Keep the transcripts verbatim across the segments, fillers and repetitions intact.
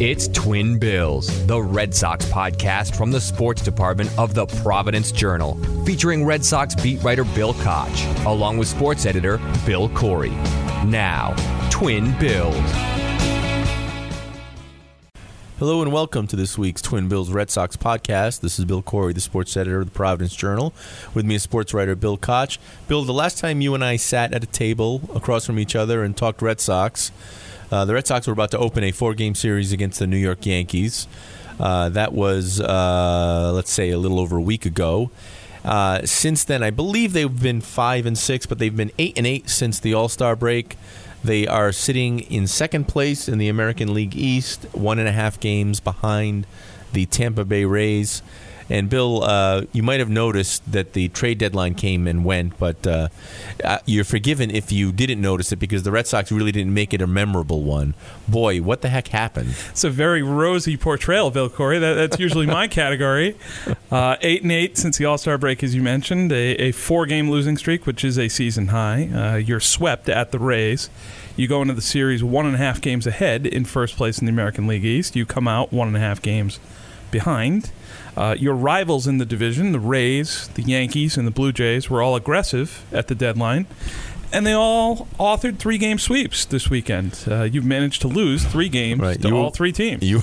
It's Twin Bills, the Red Sox podcast from the sports department of the Providence Journal, featuring Red Sox beat writer Bill Koch, along with sports editor Bill Corey. Now, Twin Bills. Hello and welcome to this week's Twin Bills Red Sox podcast. This is Bill Corey, the sports editor of the Providence Journal. With me is sports writer Bill Koch. Bill, the last time you and I sat at a table across from each other and talked Red Sox, Uh, the Red Sox were about to open a four-game series against the New York Yankees. Uh, that was, uh, let's say, a little over a week ago. Uh, since then, I believe they've been five and six, but they've been eight and eight since the All-Star break. They are sitting in second place in the American League East, one and a half games behind the Tampa Bay Rays. And, Bill, uh, you might have noticed that the trade deadline came and went, but uh, you're forgiven if you didn't notice it because the Red Sox really didn't make it a memorable one. Boy, what the heck happened? It's a very rosy portrayal, Bill Corey. That, that's usually my category. Uh, eight and eight since the All-Star break, as you mentioned. A, a four-game losing streak, which is a season high. Uh, you're swept at the Rays. You go into the series one and a half games ahead in first place in the American League East. You come out one and a half games behind. Uh, your rivals in the division, the Rays, the Yankees, and the Blue Jays, were all aggressive at the deadline, and they all authored three-game sweeps this weekend. Uh, you've managed to lose three games right. to you all were, three teams you,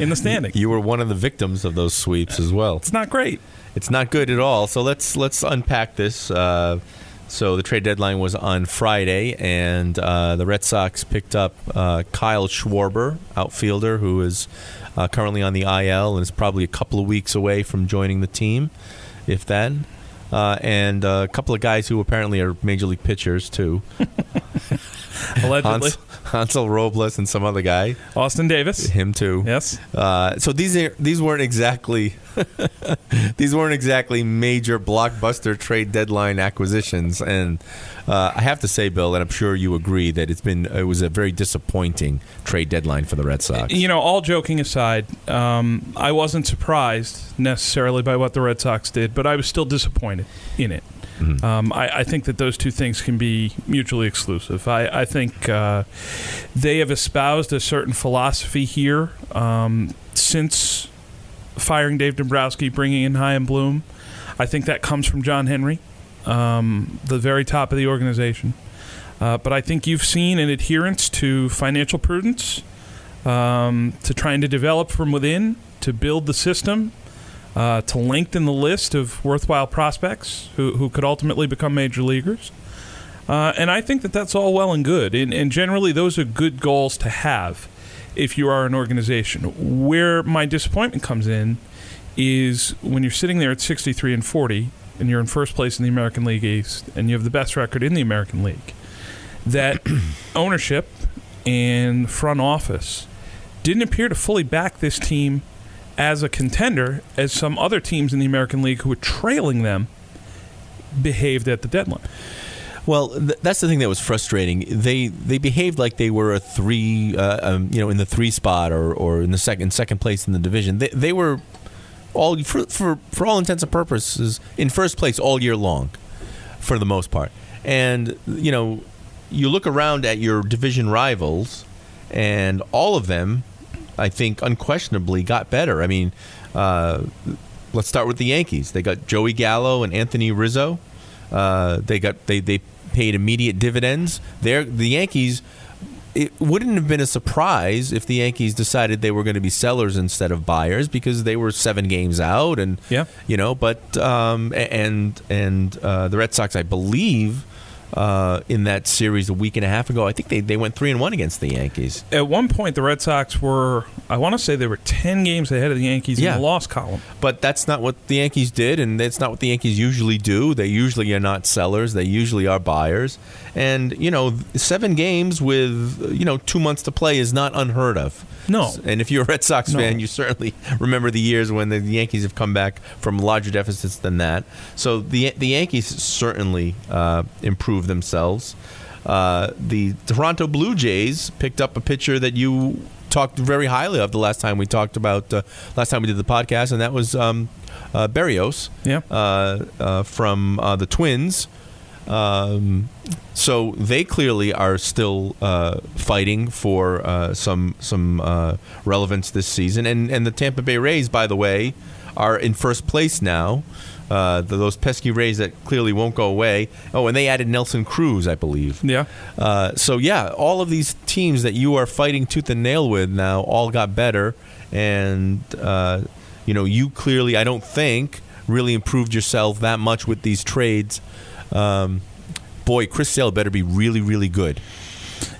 in the standings. You were one of the victims of those sweeps as well. It's not great. It's not good at all. So let's let's unpack this. Uh, so the trade deadline was on Friday, and uh, the Red Sox picked up uh, Kyle Schwarber, outfielder, who is Uh, currently on the I L and is probably a couple of weeks away from joining the team, if then. Uh, and uh, a couple of guys who apparently are major league pitchers, too. Allegedly. Hans, Hansel Robles and some other guy. Austin Davis. Him, too. Yes. Uh, so these are, these weren't exactly these weren't exactly major blockbuster trade deadline acquisitions. And uh, I have to say, Bill, and I'm sure you agree, that it's been it was a very disappointing trade deadline for the Red Sox. You know, all joking aside, um, I wasn't surprised necessarily by what the Red Sox did, but I was still disappointed in it. Mm-hmm. Um, I, I think that those two things can be mutually exclusive. I, I think uh, they have espoused a certain philosophy here um, since firing Dave Dombrowski, bringing in Chaim Bloom. I think that comes from John Henry, um, the very top of the organization. Uh, but I think you've seen an adherence to financial prudence, um, to trying to develop from within, to build the system, Uh, to lengthen the list of worthwhile prospects who, who could ultimately become major leaguers. Uh, and I think that that's all well and good. And, and generally, those are good goals to have if you are an organization. Where my disappointment comes in is when you're sitting there at sixty-three and forty and you're in first place in the American League East and you have the best record in the American League, that ownership and front office didn't appear to fully back this team as a contender, as some other teams in the American League who were trailing them behaved at the deadline. Well, th- that's the thing that was frustrating. They they behaved like they were a three, uh, um, you know, in the three spot or, or in the second second place in the division. They they were all for, for for all intents and purposes in first place all year long, for the most part. And you know, you look around at your division rivals, and all of them, I think, unquestionably got better. I mean, uh, let's start with the Yankees. They got Joey Gallo and Anthony Rizzo. Uh, they got they, they paid immediate dividends. They're, the Yankees, it wouldn't have been a surprise if the Yankees decided they were going to be sellers instead of buyers because they were seven games out, and yeah. you know. But um, and and uh, the Red Sox, I believe, Uh, in that series a week and a half ago, I think they, they went three and one against the Yankees. At one point, the Red Sox were, I want to say they were ten games ahead of the Yankees yeah. in the loss column. But that's not what the Yankees did, and it's not what the Yankees usually do. They usually are not sellers. They usually are buyers. And, you know, seven games with, you know, two months to play is not unheard of. No. And if you're a Red Sox no. fan, you certainly remember the years when the Yankees have come back from larger deficits than that. So the the Yankees certainly uh, improved themselves. Uh, the Toronto Blue Jays picked up a pitcher that you talked very highly of the last time we talked about, uh, last time we did the podcast, and that was um, uh, Berríos yeah. uh, uh, from uh, the Twins. Um, so they clearly are still uh, fighting for uh, some some uh, relevance this season. And, and the Tampa Bay Rays, by the way, are in first place now. Uh, the, those pesky Rays that clearly won't go away. Oh, and they added Nelson Cruz, I believe. Yeah. Uh, so, yeah, all of these teams that you are fighting tooth and nail with now all got better. And, uh, you know, you clearly, I don't think, really improved yourself that much with these trades. Um, boy, Chris Sale better be really, really good.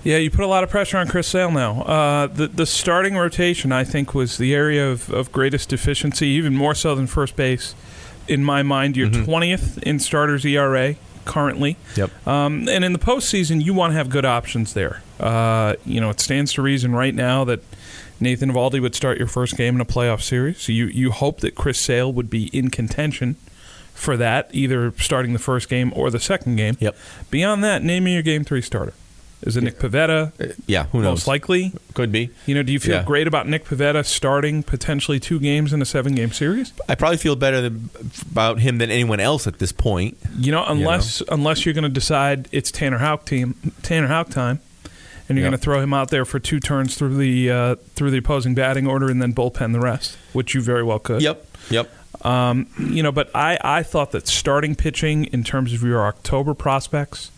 Yeah, you put a lot of pressure on Chris Sale now. Uh, the the starting rotation, I think, was the area of, of greatest deficiency, even more so than first base. In my mind, you're mm-hmm. twentieth in starters E R A currently. Yep. Um, and in the postseason, you want to have good options there. Uh, you know, it stands to reason right now that Nathan Eovaldi would start your first game in a playoff series. So you, you hope that Chris Sale would be in contention for that, either starting the first game or the second game. Yep. Beyond that, name me your game three starter. Is it Nick Pivetta? Yeah, who knows? Most likely. Could be. You know, do you feel yeah. great about Nick Pivetta starting potentially two games in a seven-game series? I probably feel better than, about him than anyone else at this point. You know, unless you know. unless you're going to decide it's Tanner Houck team, Tanner Houck time, and you're yep. going to throw him out there for two turns through the uh, through the opposing batting order and then bullpen the rest, which you very well could. Yep, yep. Um, you know, but I, I thought that starting pitching in terms of your October prospects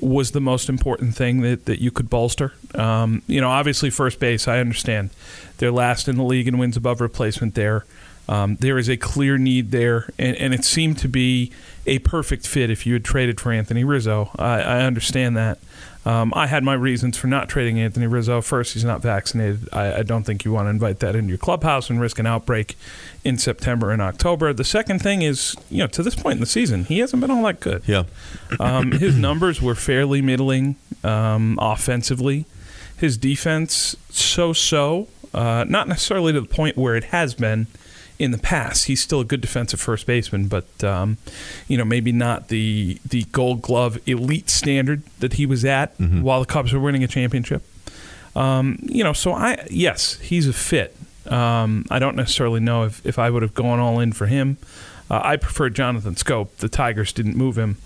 was the most important thing that, that you could bolster. Um, you know, obviously first base, I understand. They're last in the league in wins above replacement there. Um, there is a clear need there, and, and it seemed to be a perfect fit if you had traded for Anthony Rizzo. I, I understand that. Um, I had my reasons for not trading Anthony Rizzo. First, he's not vaccinated. I, I don't think you want to invite that into your clubhouse and risk an outbreak in September and October. The second thing is, you know, to this point in the season, he hasn't been all that good. Yeah, um, his numbers were fairly middling um, offensively. His defense, so-so, uh, not necessarily to the point where it has been in the past. He's still a good defensive first baseman, but um, you know, maybe not the the Gold Glove elite standard that he was at mm-hmm. while the Cubs were winning a championship. Um, you know, so I yes, he's a fit. Um, I don't necessarily know if, if I would have gone all in for him. Uh, I prefer Jonathan Scope. The Tigers didn't move him.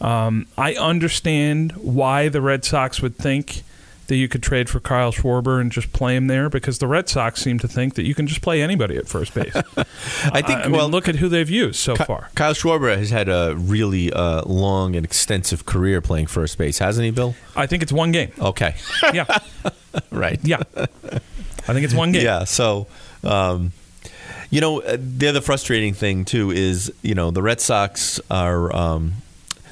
Um, I understand why the Red Sox would think that you could trade for Kyle Schwarber and just play him there, because the Red Sox seem to think that you can just play anybody at first base. I think. I mean, well, look at who they've used so Ky- far. Kyle Schwarber has had a really uh, long and extensive career playing first base, hasn't he, Bill? I think it's one game. Okay. Yeah. Right. Yeah. I think it's one game. Yeah. So, um, you know, the other frustrating thing too is, you know, the Red Sox are um,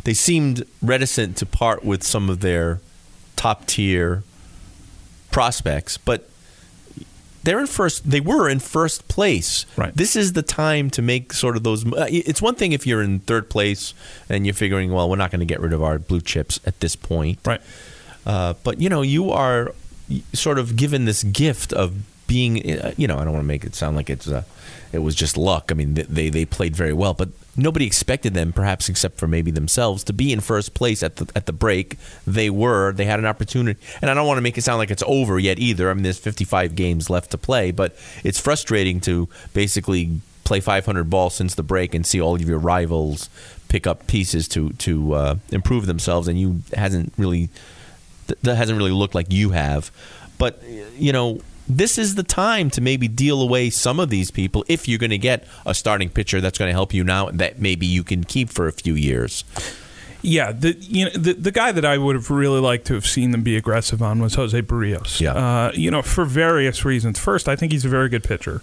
they seemed reticent to part with some of their top-tier prospects, but they're in first. They were in first place. Right. This is the time to make sort of those. It's one thing if you're in third place and you're figuring, well, we're not going to get rid of our blue chips at this point. Right. Uh, but you know, you are sort of given this gift of being. You know, I don't want to make it sound like it's a, it was just luck. I mean, they they played very well, but nobody expected them, perhaps except for maybe themselves, to be in first place at the at the break. They were. They had an opportunity. And I don't want to make it sound like it's over yet either. I mean, there's fifty-five games left to play, but it's frustrating to basically play five hundred ball since the break and see all of your rivals pick up pieces to to uh, improve themselves, and you hasn't really that hasn't really looked like you have. But, you know, this is the time to maybe deal away some of these people if you're going to get a starting pitcher that's going to help you now that maybe you can keep for a few years. Yeah, the you know the, the guy that I would have really liked to have seen them be aggressive on was José Berríos. Yeah. Uh, you know, for various reasons. First, I think he's a very good pitcher,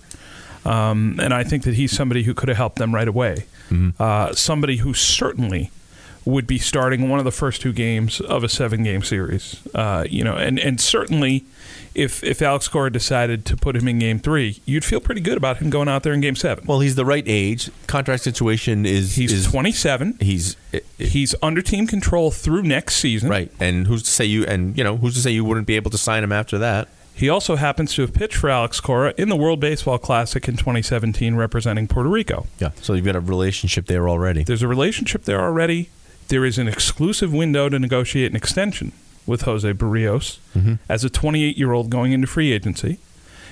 um, and I think that he's somebody who could have helped them right away. Mm-hmm. Uh, somebody who certainly would be starting one of the first two games of a seven-game series. Uh, you know, and and certainly, if if Alex Cora decided to put him in Game Three, you'd feel pretty good about him going out there in Game Seven. Well, he's the right age. Contract situation is he's is, twenty-seven. He's it, it, he's under team control through next season. Right, and who's to say you and you know who's to say you wouldn't be able to sign him after that? He also happens to have pitched for Alex Cora in the World Baseball Classic in twenty seventeen, representing Puerto Rico. Yeah, so you've got a relationship there already. There's a relationship there already. There is an exclusive window to negotiate an extension with José Berríos mm-hmm. as a twenty-eight-year-old going into free agency.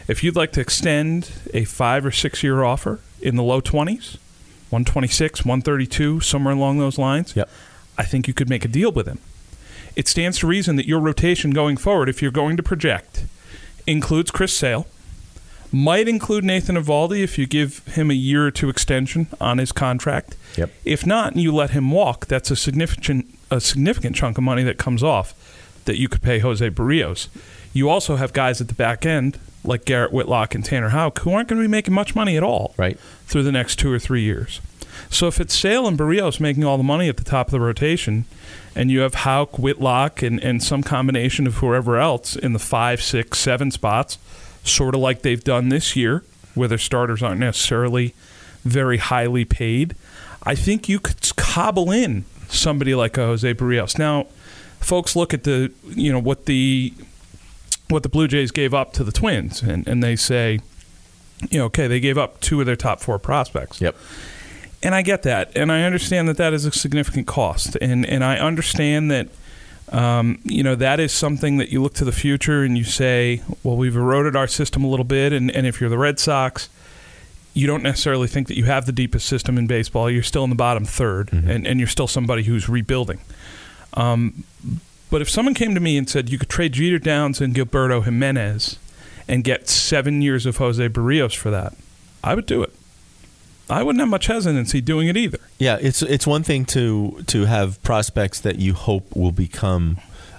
If you'd like to extend a five- or six-year offer in the low twenties, one twenty-six, one thirty-two, somewhere along those lines, yep. I think you could make a deal with him. It stands to reason that your rotation going forward, if you're going to project, includes Chris Sale, might include Nathan Eovaldi if you give him a year or two extension on his contract. Yep. If not, and you let him walk, that's a significant a significant chunk of money that comes off that you could pay José Berríos. You also have guys at the back end like Garrett Whitlock and Tanner Houck who aren't going to be making much money at all right. through the next two or three years. So if it's Sale and Berríos making all the money at the top of the rotation, and you have Houck, Whitlock, and, and some combination of whoever else in the five, six, seven spots, sort of like they've done this year, where their starters aren't necessarily very highly paid, I think you could cobble in somebody like a José Berríos. Now, folks look at the you know what the what the Blue Jays gave up to the Twins, and, and they say, you know, okay, they gave up two of their top four prospects. Yep. And I get that, and I understand that that is a significant cost, and and I understand that um, you know that is something that you look to the future and you say, well, we've eroded our system a little bit, and, and if you're the Red Sox, you don't necessarily think that you have the deepest system in baseball. You're still in the bottom third, mm-hmm. and, and you're still somebody who's rebuilding. Um, but if someone came to me and said you could trade Jeter Downs and Gilberto Jimenez and get seven years of José Berríos for that, I would do it. I wouldn't have much hesitancy doing it either. Yeah, it's it's one thing to to have prospects that you hope will become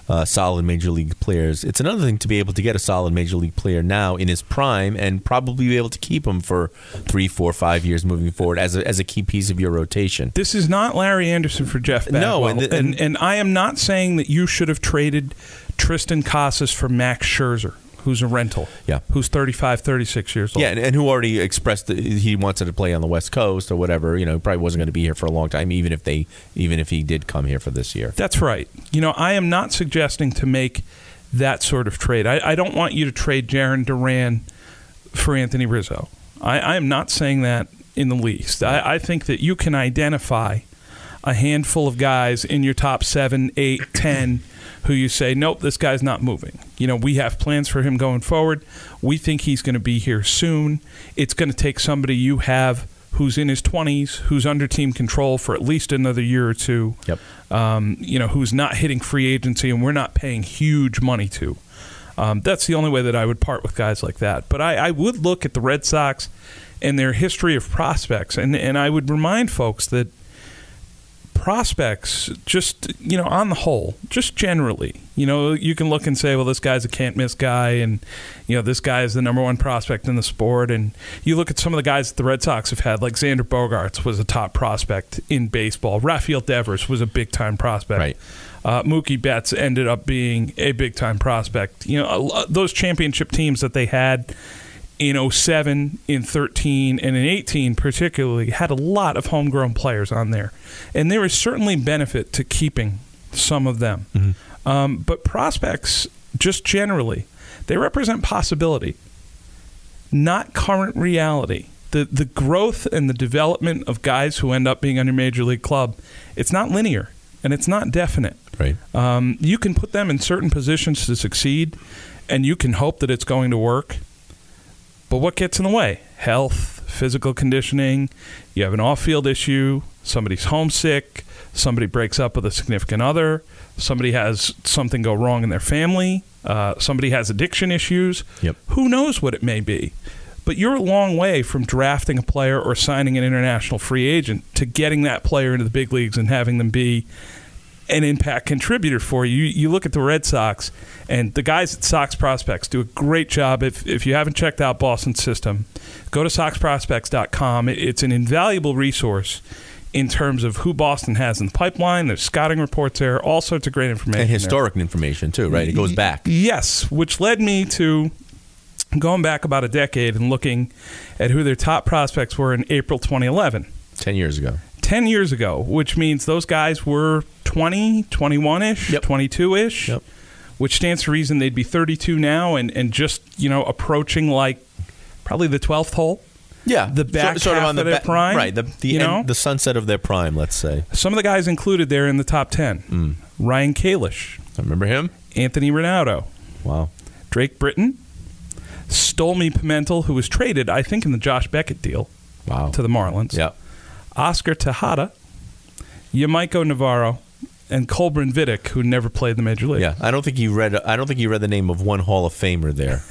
uh, solid Major League players. It's another thing to be able to get a solid Major League player now in his prime and probably be able to keep him for three, four, five years moving forward as a, as a key piece of your rotation. This is not Larry Anderson for Jeff Bagwell. No, and, the, and, and and I am not saying that you should have traded Tristan Casas for Max Scherzer, who's a rental, yeah. who's thirty-five, thirty-six years old. Yeah, and, and who already expressed that he wanted to play on the West Coast or whatever. You know, probably wasn't going to be here for a long time, even if they, even if he did come here for this year. That's right. You know, I am not suggesting to make that sort of trade. I, I don't want you to trade Jarren Duran for Anthony Rizzo. I, I am not saying that in the least. I, I think that you can identify a handful of guys in your top seven, eight, ten, who you say, nope, this guy's not moving. You know, we have plans for him going forward. We think he's going to be here soon. It's going to take somebody you have who's in his twenties, who's under team control for at least another year or two, yep. um, you know, who's not hitting free agency and we're not paying huge money to. Um, that's the only way that I would part with guys like that. But I, I would look at the Red Sox and their history of prospects, and, and I would remind folks that prospects, just, you know, on the whole, just generally, you know, you can look and say, well, this guy's a can't-miss guy, and, you know, this guy is the number one prospect in the sport. And you look at some of the guys that the Red Sox have had, like Xander Bogaerts was a top prospect in baseball. Rafael Devers was a big-time prospect. Right. Uh, Mookie Betts ended up being a big-time prospect. You know, those championship teams that they had in oh seven, in thirteen, and in eighteen particularly, had a lot of homegrown players on there. And there is certainly benefit to keeping some of them. Mm-hmm. Um, but prospects, just generally, they represent possibility, not current reality. The, the growth and the development of guys who end up being on your Major League club, it's not linear and it's not definite. Right. Um, you can put them in certain positions to succeed, and you can hope that it's going to work. But what gets in the way? Health, physical conditioning, you have an off-field issue, somebody's homesick, somebody breaks up with a significant other, somebody has something go wrong in their family, uh, somebody has addiction issues. Yep. Who knows what it may be? But you're a long way from drafting a player or signing an international free agent to getting that player into the big leagues and having them be an impact contributor for you. You look at the Red Sox, and the guys at Sox Prospects do a great job. If if you haven't checked out Boston's system, go to sox prospects dot com. It's an invaluable resource in terms of who Boston has in the pipeline. There's scouting reports there, all sorts of great information. And historic there. Information, too, right? It goes back. Yes, which led me to going back about a decade and looking at who their top prospects were in April twenty eleven. Ten years ago. Ten years ago, which means those guys were twenty, twenty-one-ish, yep. twenty-two-ish, yep. which stands to reason they'd be thirty-two now and, and just, you know, approaching like probably the twelfth hole. Yeah. The back so, sort half of, on the of their ba- prime. Right. The, the, you know? The sunset of their prime, let's say. Some of the guys included there in the top ten. Mm. Ryan Kalish. I remember him. Anthony Rinaudo. Wow. Drake Britton. Stolmy Pimentel, who was traded, I think, in the Josh Beckett deal wow. to the Marlins. Yeah. Oscar Tejada, Yamaiko Navarro, and Colbrin Vidic, who never played in the major league. Yeah, I don't think you read. I don't think you read the name of one Hall of Famer there.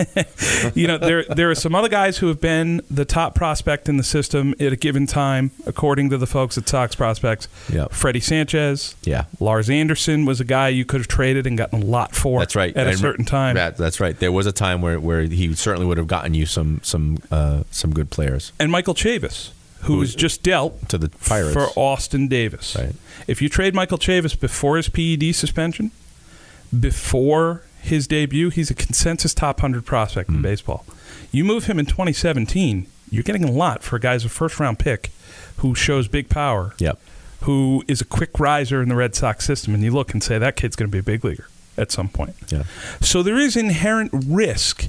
You know, there there are some other guys who have been the top prospect in the system at a given time, according to the folks at Sox Prospects. Yeah, Freddie Sanchez. Yeah, Lars Anderson was a guy you could have traded and gotten a lot for. That's right. At I a certain time. That, that's right. There was a time where where he certainly would have gotten you some some uh, some good players. And Michael Chavis, who was just dealt to the Pirates for Austin Davis. Right. If you trade Michael Chavis before his P E D suspension, before his debut, he's a consensus top one hundred prospect mm. in baseball. You move him in twenty seventeen, you're getting a lot for a guy who's a first-round pick who shows big power, yep. who is a quick riser in the Red Sox system, and you look and say, that kid's going to be a big leaguer at some point. Yeah. So there is inherent risk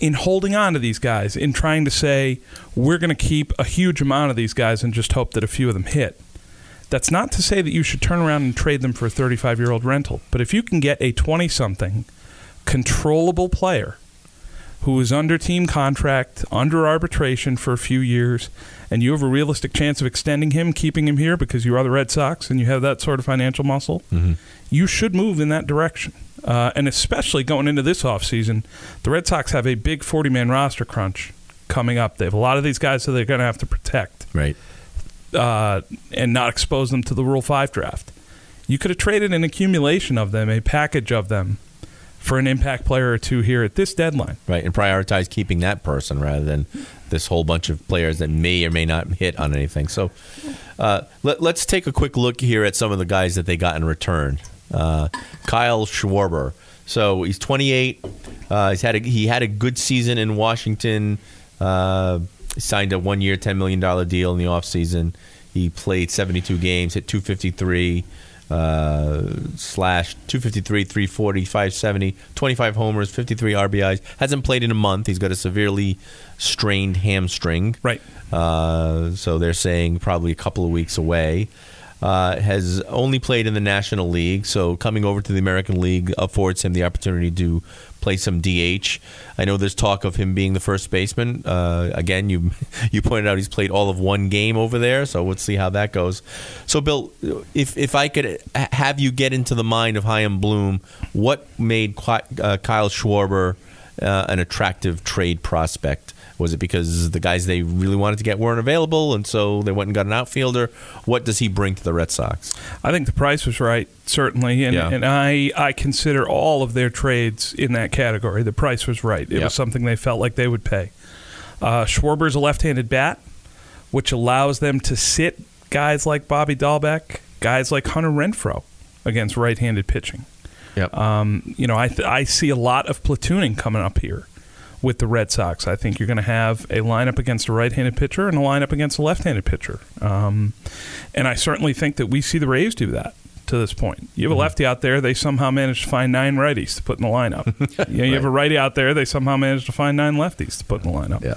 in holding on to these guys, in trying to say, we're going to keep a huge amount of these guys and just hope that a few of them hit. That's not to say that you should turn around and trade them for a thirty-five-year-old rental. But if you can get a twenty-something controllable player who is under team contract, under arbitration for a few years, and you have a realistic chance of extending him, keeping him here because you are the Red Sox and you have that sort of financial muscle, mm-hmm. you should move in that direction. Uh, and especially going into this offseason, the Red Sox have a big forty-man roster crunch coming up. They have a lot of these guys that they're going to have to protect, right? Uh, and not expose them to the Rule five draft. You could have traded an accumulation of them, a package of them, for an impact player or two here at this deadline. Right, and prioritize keeping that person rather than this whole bunch of players that may or may not hit on anything. So uh, let, let's take a quick look here at some of the guys that they got in return. Uh, Kyle Schwarber. So he's twenty-eight. Uh, he's had a, he had a good season in Washington. Uh, signed a one-year, ten million dollars deal in the offseason. He played seventy-two games, hit two fifty-three, uh, slash two fifty-three, three forty, five seventy, twenty-five homers, fifty-three R B Is. Hasn't played in a month. He's got a severely strained hamstring. Right. Uh, so they're saying probably a couple of weeks away. Uh, has only played in the National League, so coming over to the American League affords him the opportunity to play some D H. I know there's talk of him being the first baseman. Uh, again, you you pointed out he's played all of one game over there, so we'll see how that goes. So, Bill, if if I could have you get into the mind of Chaim Bloom, what made Kyle Schwarber uh, an attractive trade prospect? Was it because the guys they really wanted to get weren't available, and so they went and got an outfielder? What does he bring to the Red Sox? I think the price was right, certainly, and, yeah. and I, I consider all of their trades in that category. The price was right. It yep. was something they felt like they would pay. Uh, Schwarber's a left-handed bat, which allows them to sit guys like Bobby Dahlbeck, guys like Hunter Renfroe against right-handed pitching. Yep. Um, you know, I th- I see a lot of platooning coming up here with the Red Sox. I think you're going to have a lineup against a right-handed pitcher and a lineup against a left-handed pitcher. Um, and I certainly think that we see the Rays do that to this point. You have mm-hmm. a lefty out there, they somehow managed to find nine righties to put in the lineup. you, know, right. you have a righty out there, they somehow managed to find nine lefties to put in the lineup. Yeah.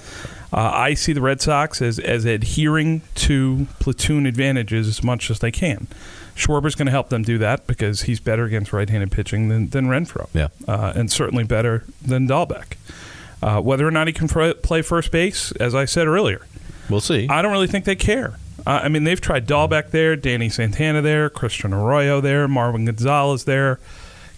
Uh, I see the Red Sox as, as adhering to platoon advantages as much as they can. Schwarber's going to help them do that because he's better against right-handed pitching than, than Renfroe, yeah. uh, and certainly better than Dahlbeck. Uh, whether or not he can fr- play first base, as I said earlier, we'll see. I don't really think they care. Uh, I mean, they've tried Dahlbeck there, Danny Santana there, Christian Arroyo there, Marwin Gonzalez there,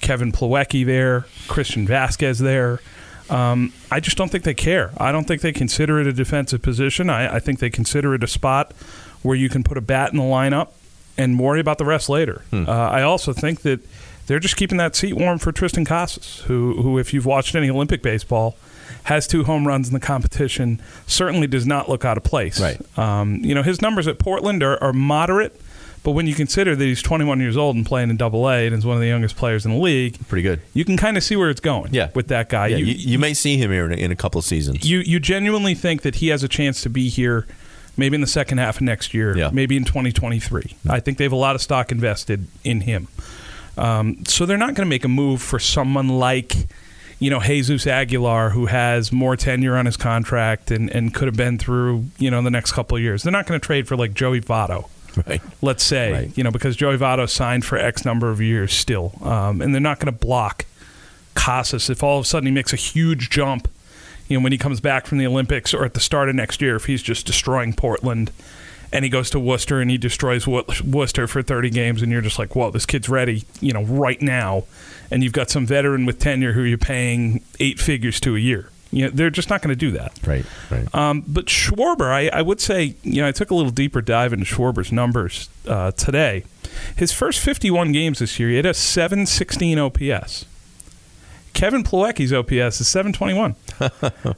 Kevin Plawecki there, Christian Vasquez there. Um, I just don't think they care. I don't think they consider it a defensive position. I, I think they consider it a spot where you can put a bat in the lineup and worry about the rest later. Hmm. Uh, I also think that they're just keeping that seat warm for Tristan Casas, who, who if you've watched any Olympic baseball, has two home runs in the competition, certainly does not look out of place. Right. Um, you know, his numbers at Portland are, are moderate, but when you consider that he's twenty-one years old and playing in double A and is one of the youngest players in the league, pretty good. You can kind of see where it's going yeah. with that guy. Yeah, you, you, you may see him here in a, in a couple of seasons. You, you genuinely think that he has a chance to be here maybe in the second half of next year, yeah. maybe in twenty twenty-three. Mm-hmm. I think they have a lot of stock invested in him. Um, so they're not going to make a move for someone like, you know, Jesus Aguilar, who has more tenure on his contract and, and could have been through, you know, the next couple of years. They're not going to trade for, like, Joey Votto, right. let's say, right. you know, because Joey Votto signed for X number of years still. Um, and they're not going to block Casas if all of a sudden he makes a huge jump, you know, when he comes back from the Olympics or at the start of next year if he's just destroying Portland and he goes to Worcester and he destroys Wor- Worcester for thirty games, and you're just like, whoa, this kid's ready, you know, right now. And you've got some veteran with tenure who you're paying eight figures to a year. You know, they're just not going to do that. Right, right. Um, but Schwarber, I, I would say, you know, I took a little deeper dive into Schwarber's numbers uh, today. His first fifty-one games this year, he had a seven sixteen O P S. Kevin Plawecki's O P S is seven twenty-one.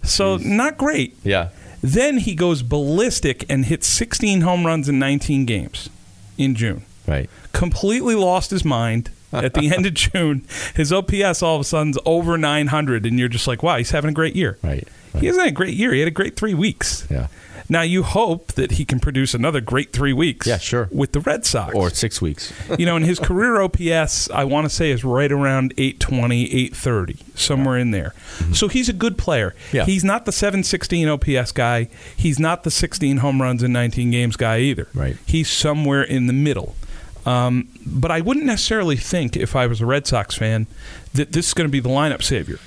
So Jeez. Not great. Yeah. Then he goes ballistic and hits sixteen home runs in nineteen games in June. Right. Completely lost his mind. At the end of June, his O P S all of a sudden's over nine hundred, and you're just like, wow, he's having a great year. Right, right. He hasn't had a great year. He had a great three weeks. Yeah. Now, you hope that he can produce another great three weeks yeah, sure. with the Red Sox. Or six weeks. You know, and his career O P S, I want to say, is right around eight twenty, eight thirty, somewhere yeah. in there. Mm-hmm. So he's a good player. Yeah. He's not the seven sixteen O P S guy. He's not the sixteen home runs in nineteen games guy either. Right. He's somewhere in the middle. Um, but I wouldn't necessarily think, if I was a Red Sox fan, that this is going to be the lineup savior,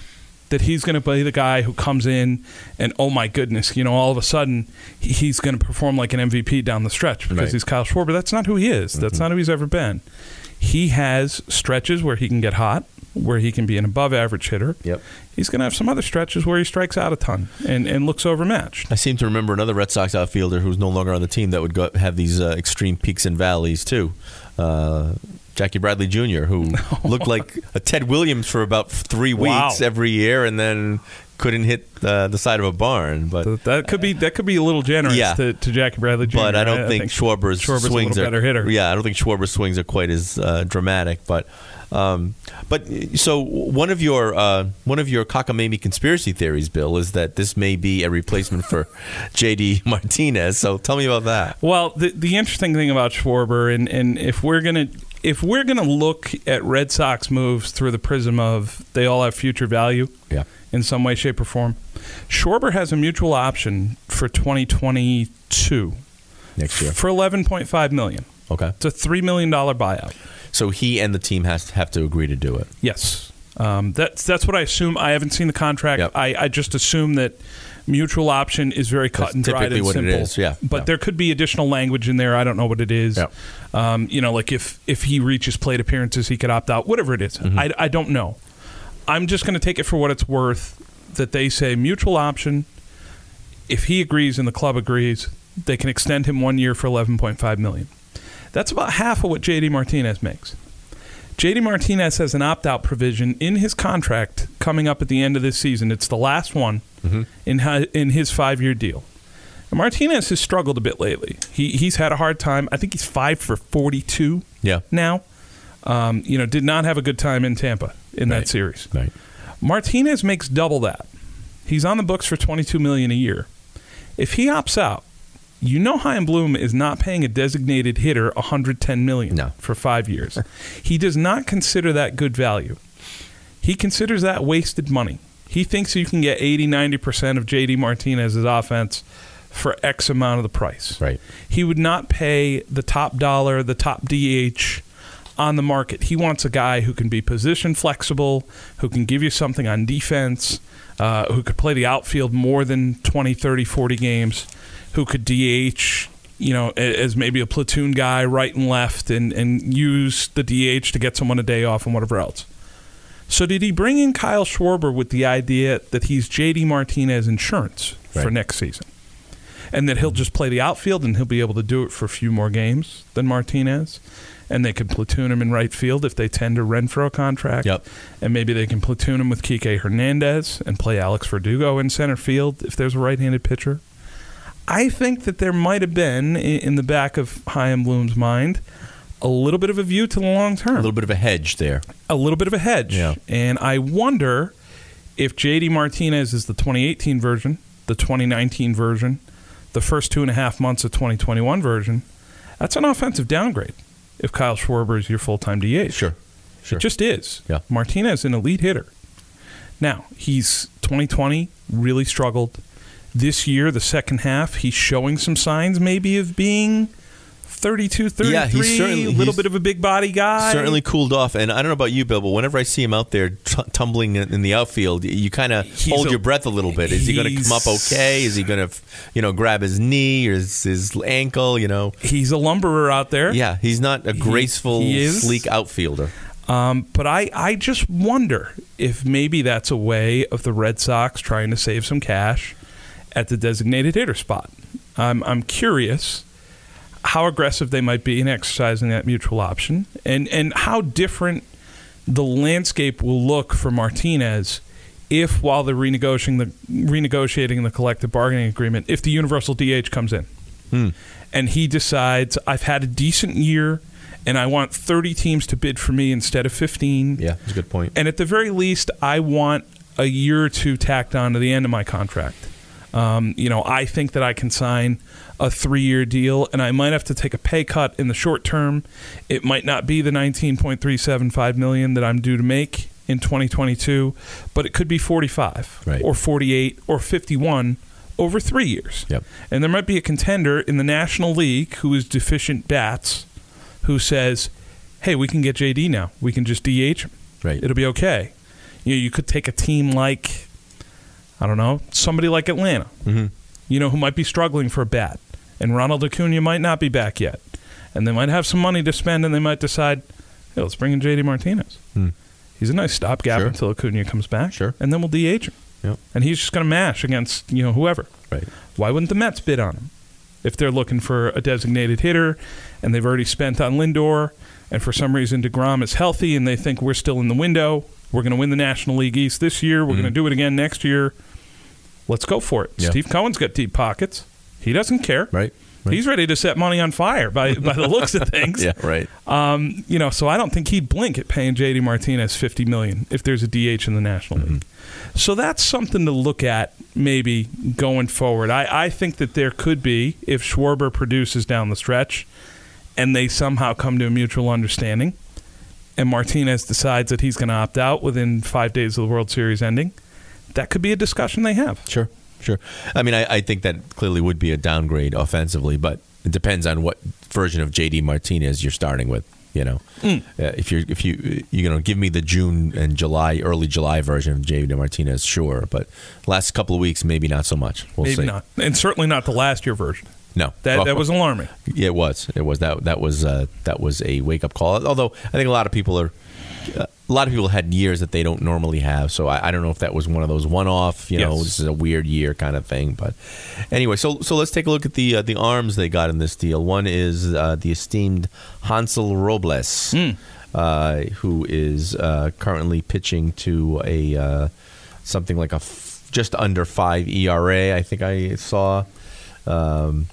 that he's going to be the guy who comes in and, oh my goodness, you know, all of a sudden he's going to perform like an M V P down the stretch because right. he's Kyle Schwarber. That's not who he is. That's mm-hmm. not who he's ever been. He has stretches where he can get hot, where he can be an above-average hitter. Yep. He's going to have some other stretches where he strikes out a ton and, and looks overmatched. I seem to remember another Red Sox outfielder who's no longer on the team that would go, have these uh, extreme peaks and valleys, too. Uh, Jackie Bradley Junior, who looked like a Ted Williams for about three weeks wow. every year, and then couldn't hit uh, the side of a barn. But that could be that could be a little generous yeah. to, to Jackie Bradley Junior But I don't I, think, I think Schwarber's, Schwarber's swings a are better hitter. Yeah, I don't think Schwarber's swings are quite as uh, dramatic. But um, but so one of your uh, one of your cockamamie conspiracy theories, Bill, is that this may be a replacement for J D Martinez. So tell me about that. Well, the the interesting thing about Schwarber, and and if we're gonna. If we're going to look at Red Sox moves through the prism of they all have future value yeah. in some way, shape, or form, Schwarber has a mutual option for twenty twenty-two next year for eleven point five million dollars. Okay, it's a three million dollars buyout. So he and the team has to have to agree to do it. Yes, um, that's that's what I assume. I haven't seen the contract. Yep. I, I just assume that. Mutual option is very cut That's and dried and what simple. It is. Yeah, but yeah. there could be additional language in there. I don't know what it is. Yeah. Um, you know, like if if he reaches plate appearances, he could opt out. Whatever it is, mm-hmm. I, I don't know. I'm just going to take it for what it's worth. That they say mutual option. If he agrees and the club agrees, they can extend him one year for eleven point five million dollars. That's about half of what J D Martinez makes. J D Martinez has an opt-out provision in his contract coming up at the end of this season. It's the last one mm-hmm. in in his five-year deal. And Martinez has struggled a bit lately. He he's had a hard time. I think he's five for forty-two. Yeah. Now, um, you know, did not have a good time in Tampa in right. that series. Right. Martinez makes double that. He's on the books for twenty-two million dollars a year. If he opts out, you know Chaim Bloom is not paying a designated hitter one hundred ten million dollars no. for five years. He does not consider that good value. He considers that wasted money. He thinks you can get eighty, ninety percent of J D Martinez's offense for X amount of the price. Right. He would not pay the top dollar, the top D H on the market. He wants a guy who can be position flexible, who can give you something on defense, uh, who could play the outfield more than twenty, thirty, forty games. Who could D H, you know, as maybe a platoon guy right and left and, and use the D H to get someone a day off and whatever else. So did he bring in Kyle Schwarber with the idea that he's J D Martinez insurance right. for next season and that he'll just play the outfield and he'll be able to do it for a few more games than Martinez and they could platoon him in right field if they tender Renfroe a contract yep. and maybe they can platoon him with Kike Hernandez and play Alex Verdugo in center field if there's a right-handed pitcher? I think that there might have been, in the back of Chaim Bloom's mind, a little bit of a view to the long term. A little bit of a hedge there. A little bit of a hedge. Yeah. And I wonder if J D Martinez is the twenty eighteen version, the twenty nineteen version, the first two and a half months of twenty twenty-one version, that's an offensive downgrade if Kyle Schwarber is your full-time D H. Sure, sure. It just is. Yeah. Martinez is an elite hitter. Now, he's twenty twenty, really struggled. This year, the second half, he's showing some signs maybe of being thirty-two, thirty-three, yeah, he's certainly, a little he's bit of a big body guy. Certainly cooled off. And I don't know about you, Bill, but whenever I see him out there t- tumbling in the outfield, you kind of hold a, your breath a little bit. Is he going to come up okay? Is he going to, you know, grab his knee or his, his ankle, you know? He's a lumberer out there. Yeah, he's not a graceful, he, he sleek outfielder. Um, but I, I just wonder if maybe that's a way of the Red Sox trying to save some cash at the designated hitter spot. I'm I'm curious how aggressive they might be in exercising that mutual option, and, and how different the landscape will look for Martinez if, while they're renegotiating the renegotiating the collective bargaining agreement, if the universal D H comes in hmm. and he decides, I've had a decent year and I want thirty teams to bid for me instead of fifteen. Yeah, that's a good point. And at the very least, I want a year or two tacked on to the end of my contract. Um, you know, I think that I can sign a three-year deal, and I might have to take a pay cut in the short term. It might not be the nineteen point three seven five million dollars that I'm due to make in twenty twenty-two, but it could be forty-five right. or forty-eight or fifty-one over three years. Yep. And there might be a contender in the National League who is deficient bats who says, hey, we can get J D now. We can just D H him. Right. It'll be okay. You know, you could take a team like, I don't know, somebody like Atlanta, mm-hmm. you know, who might be struggling for a bat. And Ronald Acuna might not be back yet. And they might have some money to spend, and they might decide, hey, let's bring in J D Martinez. Mm. He's a nice stopgap sure. until Acuna comes back. Sure. And then we'll D H him. Yep. And he's just going to mash against, you know, whoever. Right. Why wouldn't the Mets bid on him? If they're looking for a designated hitter and they've already spent on Lindor, and for some reason DeGrom is healthy and they think we're still in the window, we're going to win the National League East this year, we're mm-hmm. going to do it again next year, let's go for it. Yeah. Steve Cohen's got deep pockets. He doesn't care. Right. right. He's ready to set money on fire by, by the looks of things. Yeah, right. Um, you know, so I don't think he'd blink at paying J D Martinez fifty million dollars if there's a D H in the National mm-hmm. League. So that's something to look at maybe going forward. I, I think that there could be, if Schwarber produces down the stretch and they somehow come to a mutual understanding and Martinez decides that he's going to opt out within five days of the World Series ending, that could be a discussion they have. Sure, sure. I mean, I, I think that clearly would be a downgrade offensively, but it depends on what version of J D Martinez you're starting with. You know, mm. uh, if you if you you know, give me the June and July, early July version of J D Martinez, sure. But last couple of weeks, maybe not so much. We'll maybe see. Not, and certainly not the last year version. No, that well, that was alarming. Yeah, it was. It was that that was uh, that was a wake up call. Although I think a lot of people are, a lot of people had years that they don't normally have. So I, I don't know if that was one of those one off. You yes. know, this is a weird year kind of thing. But anyway, so so let's take a look at the uh, the arms they got in this deal. One is uh, the esteemed Hans Robles, mm. uh, who is uh, currently pitching to a uh, something like a f- just under five E R A. I think I saw. Um,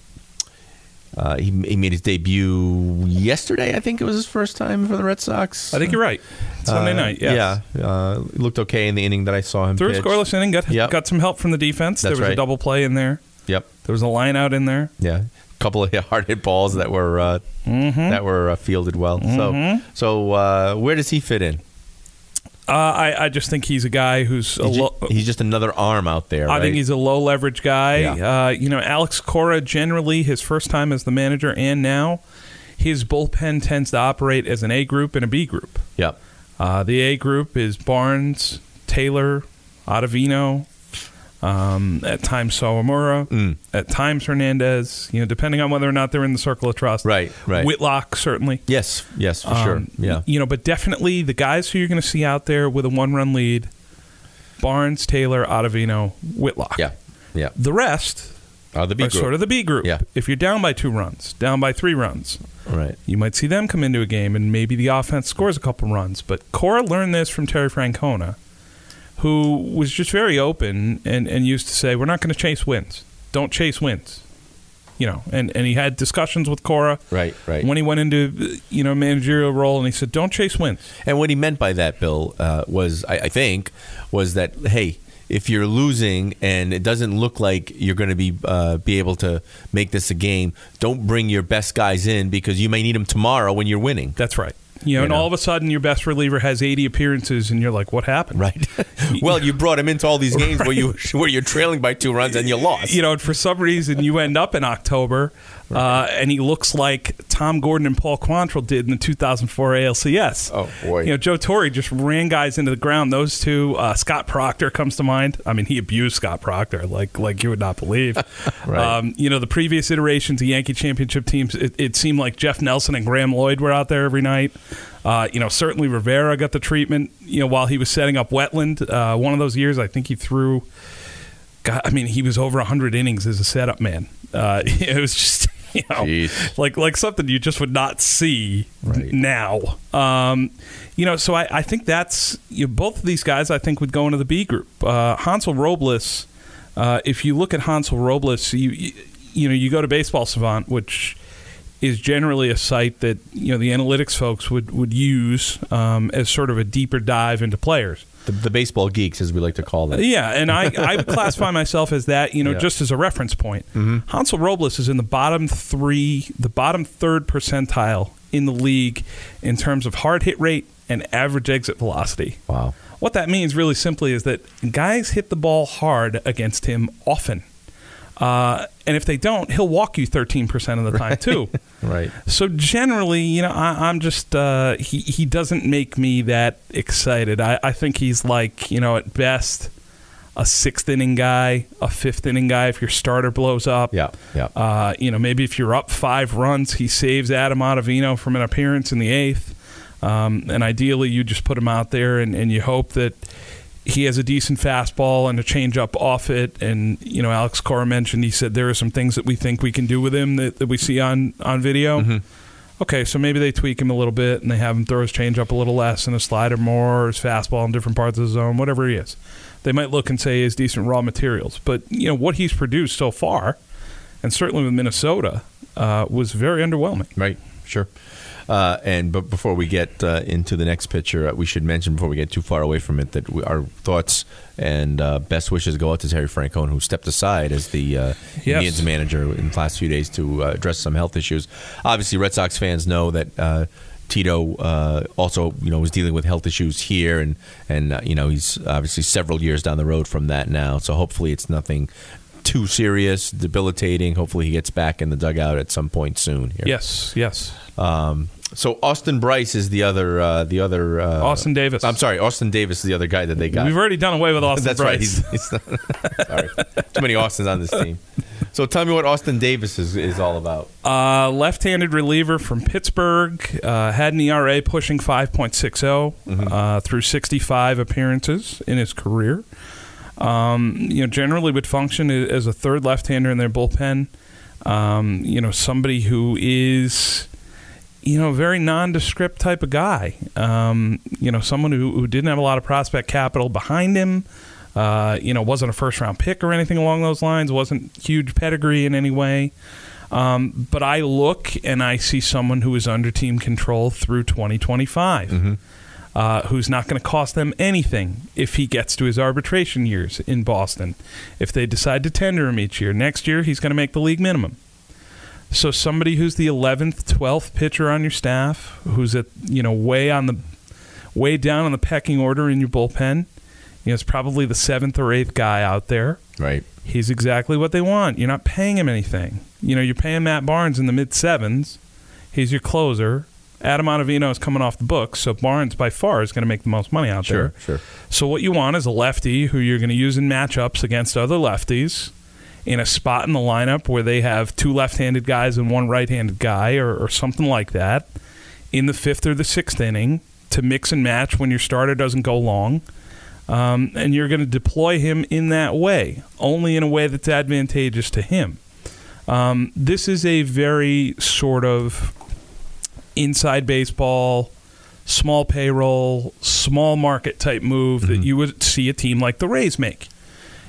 Uh, he, he made his debut yesterday. I think it was his first time for the Red Sox. I think you're right. Sunday uh, night, yes. Yeah. Uh, looked okay in the inning that I saw him. Threw a scoreless inning, got, yep. got some help from the defense. That's there was right. a double play in there. Yep. There was a line out in there. Yeah. A couple of hard hit balls that were uh, mm-hmm. that were uh, fielded well. Mm-hmm. So so uh, where does he fit in? Uh, I, I just think he's a guy who's a he's, lo- just, he's just another arm out there. I right? think he's a low leverage guy. Yeah. Uh, you know, Alex Cora, generally his first time as the manager and now, his bullpen tends to operate as an A group and a B group. Yep. Uh, the A group is Barnes, Taylor, Ottavino, um, at times Sawamura, mm. at times Hernandez. You know, depending on whether or not they're in the circle of trust. Right. Right. Whitlock certainly. Yes. Yes. For um, sure. Yeah. You know, but definitely the guys who you're going to see out there with a one-run lead: Barnes, Taylor, Ottavino, Whitlock. Yeah. Yeah. The rest are the B are group. Sort of the B group. Yeah. If you're down by two runs, down by three runs, right, you might see them come into a game, and maybe the offense scores a couple runs. But Cora learned this from Terry Francona, who was just very open and, and used to say, we're not going to chase wins. Don't chase wins. You know, and, and he had discussions with Cora right, right. when he went into, you know, managerial role, and he said, don't chase wins. And what he meant by that, Bill, uh, was, I, I think, was that, hey, if you're losing and it doesn't look like you're going to be uh, be able to make this a game, don't bring your best guys in because you may need them tomorrow when you're winning. That's right. You know, you and know. all of a sudden your best reliever has eighty appearances, and you're like, what happened? Right. Well, you brought him into all these games right. where, you, where you're trailing by two runs and you lost. You know, and for some reason you end up in October Uh, and he looks like Tom Gordon and Paul Quantrill did in the two thousand four A L C S. Oh, boy. You know, Joe Torre just ran guys into the ground. Those two, uh, Scott Proctor comes to mind. I mean, he abused Scott Proctor like like you would not believe. Right. Um, you know, the previous iterations, the Yankee championship teams, it, it seemed like Jeff Nelson and Graham Lloyd were out there every night. Uh, you know, certainly Rivera got the treatment, you know, while he was setting up Wetland. Uh, one of those years, I think he threw, God, I mean, he was over one hundred innings as a setup man. Uh, it was just... You know, Jeez. like like something you just would not see right. now. Um, you know, so I, I think that's you know, both of these guys. I think would go into the B group. Uh, Hansel Robles. Uh, if you look at Hansel Robles, you, you you know you go to Baseball Savant, which is generally a site that you know the analytics folks would would use um, as sort of a deeper dive into players. The, the baseball geeks, as we like to call them. Yeah, and I, I would classify myself as that, you know, yeah. just as a reference point. Mm-hmm. Hansel Robles is in the bottom three, the bottom third percentile in the league in terms of hard hit rate and average exit velocity. Wow. What that means really simply is that guys hit the ball hard against him often. Uh, and if they don't, he'll walk you thirteen percent of the time, right. too. Right. So generally, you know, I, I'm just, uh, he, he doesn't make me that excited. I, I think he's like, you know, at best, a sixth inning guy, a fifth inning guy if your starter blows up. Yeah, yeah. Uh, you know, maybe if you're up five runs, he saves Adam Ottavino from an appearance in the eighth. Um, and ideally, you just put him out there and, and you hope that he has a decent fastball and a changeup off it, and you know Alex Cora mentioned. He said there are some things that we think we can do with him that, that we see on on video. Mm-hmm. Okay, so maybe they tweak him a little bit and they have him throw his changeup a little less and a slider more, or his fastball in different parts of the zone, whatever he is. They might look and say he has decent raw materials, but you know what he's produced so far, and certainly with Minnesota, uh, was very underwhelming. Right. Sure. Uh, and but before we get uh, into the next pitcher, uh, we should mention before we get too far away from it that we, our thoughts and uh, best wishes go out to Terry Francona, who stepped aside as the uh, yes. Indians manager in the last few days to uh, address some health issues. Obviously, Red Sox fans know that uh, Tito uh, also, you know, was dealing with health issues here, and and uh, you know he's obviously several years down the road from that now. So hopefully, it's nothing too serious, debilitating. Hopefully, he gets back in the dugout at some point soon. Here. Yes, yes. Um, So Austin Bryce is the other, uh, the other uh, Austin Davis. I'm sorry, Austin Davis is the other guy that they got. We've already done away with Austin. That's Bryce. Right. He's, he's not, sorry, too many Austins on this team. So tell me what Austin Davis is, is all about. Uh, left-handed reliever from Pittsburgh, uh, had an E R A pushing five point six oh mm-hmm. uh, through sixty-five appearances in his career. Um, you know, generally would function as a third left-hander in their bullpen. Um, you know, somebody who is. You know, very nondescript type of guy. Um, you know, someone who, who didn't have a lot of prospect capital behind him. Uh, you know, wasn't a first-round pick or anything along those lines. Wasn't huge pedigree in any way. Um, but I look and I see someone who is under team control through twenty twenty-five, mm-hmm. uh, who's not going to cost them anything if he gets to his arbitration years in Boston. If they decide to tender him each year, next year he's going to make the league minimum. So somebody who's the eleventh, twelfth pitcher on your staff, who's at you know way on the way down on the pecking order in your bullpen, you know, is probably the seventh or eighth guy out there. Right. He's exactly what they want. You're not paying him anything. You know, you're paying Matt Barnes in the mid sevens. He's your closer. Adam Ottavino is coming off the books, so Barnes by far is going to make the most money out sure, there. Sure, sure. So what you want is a lefty who you're going to use in matchups against other lefties. In a spot in the lineup where they have two left-handed guys and one right-handed guy or, or something like that in the fifth or the sixth inning to mix and match when your starter doesn't go long. Um, and you're going to deploy him in that way, only in a way that's advantageous to him. Um, this is a very sort of inside baseball, small payroll, small market type move mm-hmm. that you would see a team like the Rays make.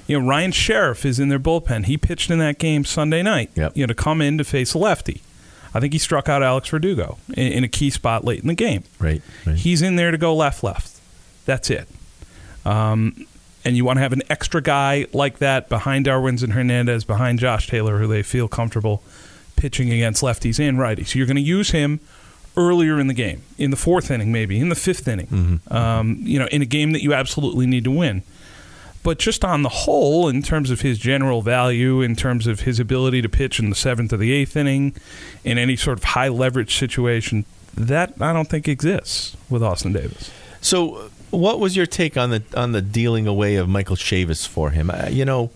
You know, Ryan Sheriff is in their bullpen. He pitched in that game Sunday night, yep. you know, to come in to face a lefty. I think he struck out Alex Verdugo in, in a key spot late in the game. Right, right. He's in there to go left-left. That's it. Um, and you want to have an extra guy like that behind Darwinson Hernandez, behind Josh Taylor, who they feel comfortable pitching against lefties and righties. So you're going to use him earlier in the game, in the fourth inning maybe, in the fifth inning, mm-hmm. um, you know, in a game that you absolutely need to win. But just on the whole, in terms of his general value, in terms of his ability to pitch in the seventh or the eighth inning, in any sort of high-leverage situation, that I don't think exists with Austin Davis. So what was your take on the on the dealing away of Michael Chavis for him? I, you know,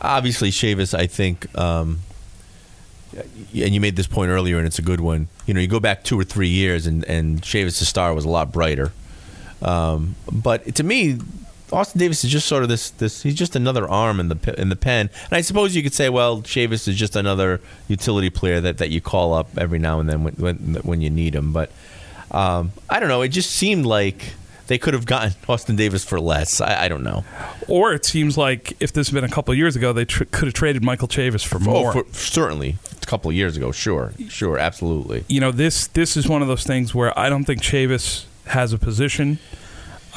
obviously Chavis, I think, um, and you made this point earlier, and it's a good one. You know, you go back two or three years, and, and Chavis, the star, was a lot brighter. Um, but to me, Austin Davis is just sort of this, this. He's just another arm in the in the pen. And I suppose you could say, well, Chavis is just another utility player that, that you call up every now and then when when, when you need him. But um, I don't know. It just seemed like they could have gotten Austin Davis for less. I, I don't know. Or it seems like if this had been a couple of years ago, they tr- could have traded Michael Chavis for more. Oh, for, certainly. A couple of years ago. Sure. Sure. Absolutely. You know, this this is one of those things where I don't think Chavis has a position.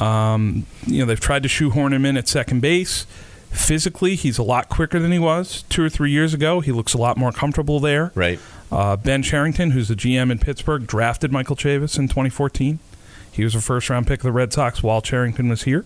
Um, you know, they've tried to shoehorn him in at second base. Physically, he's a lot quicker than he was two or three years ago. He looks a lot more comfortable there. Right. Uh, Ben Cherington, who's the G M in Pittsburgh, drafted Michael Chavis in twenty fourteen. He was a first-round pick of the Red Sox while Cherington was here.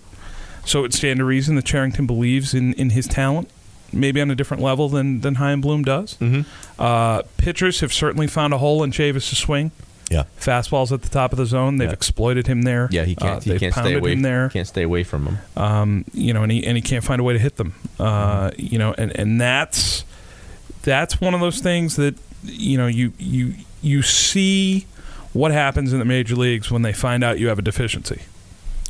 So it would stand to reason that Cherington believes in, in his talent, maybe on a different level than, than Chaim Bloom does. Mm-hmm. Uh, pitchers have certainly found a hole in Chavis' swing. Yeah, fastballs at the top of the zone. They've yeah. exploited him there. Yeah, he can't. Uh, he can't stay away. Him there. Can't stay away from him. Um, you know, and he and he can't find a way to hit them. Uh, mm-hmm. You know, and, and that's that's one of those things that you know you you you see what happens in the major leagues when they find out you have a deficiency.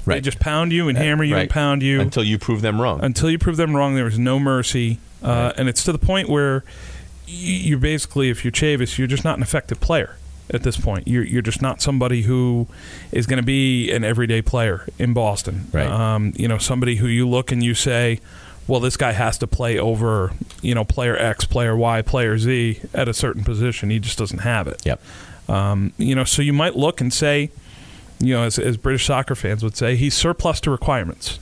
Right. They just pound you and yeah. hammer you right. and pound you until you prove them wrong. Until you prove them wrong, there is no mercy, uh, right. and it's to the point where you basically, if you're Chavis, you're just not an effective player. At this point, you're you're just not somebody who is going to be an everyday player in Boston. Right. Um, you know, somebody who you look and you say, well, this guy has to play over, you know, player X, player Y, player Z at a certain position. He just doesn't have it. Yep. Um, you know, so you might look and say, you know, as, as British soccer fans would say, he's surplus to requirements.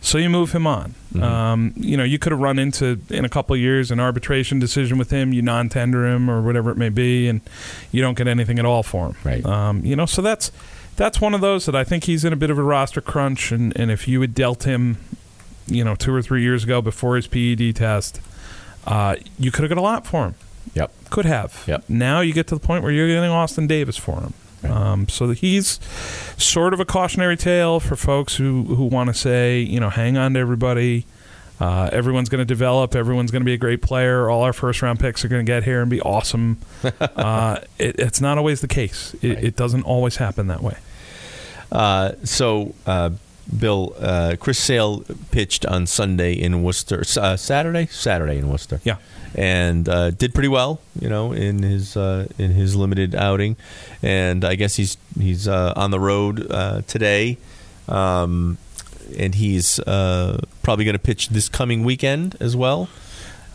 So you move him on. Mm-hmm. Um, you know, you could have run into, in a couple of years, an arbitration decision with him. You non-tender him or whatever it may be, and you don't get anything at all for him. Right. Um, you know, so that's that's one of those that I think he's in a bit of a roster crunch, and, and if you had dealt him, you know, two or three years ago before his P E D test, uh, you could have got a lot for him. Yep. Could have. Yep. Now you get to the point where you're getting Austin Davis for him. Right. Um, so he's sort of a cautionary tale for folks who, who want to say, you know, hang on to everybody. Uh, everyone's going to develop. Everyone's going to be a great player. All our first-round picks are going to get here and be awesome. uh, it, it's not always the case. It, right. it doesn't always happen that way. Uh, so, uh, Bill, uh, Chris Sale pitched on Sunday in Worcester. Uh, Saturday? Saturday in Worcester. Yeah. And uh, did pretty well, you know, in his uh, in his limited outing, and I guess he's he's uh, on the road uh, today, um, and he's uh, probably going to pitch this coming weekend as well.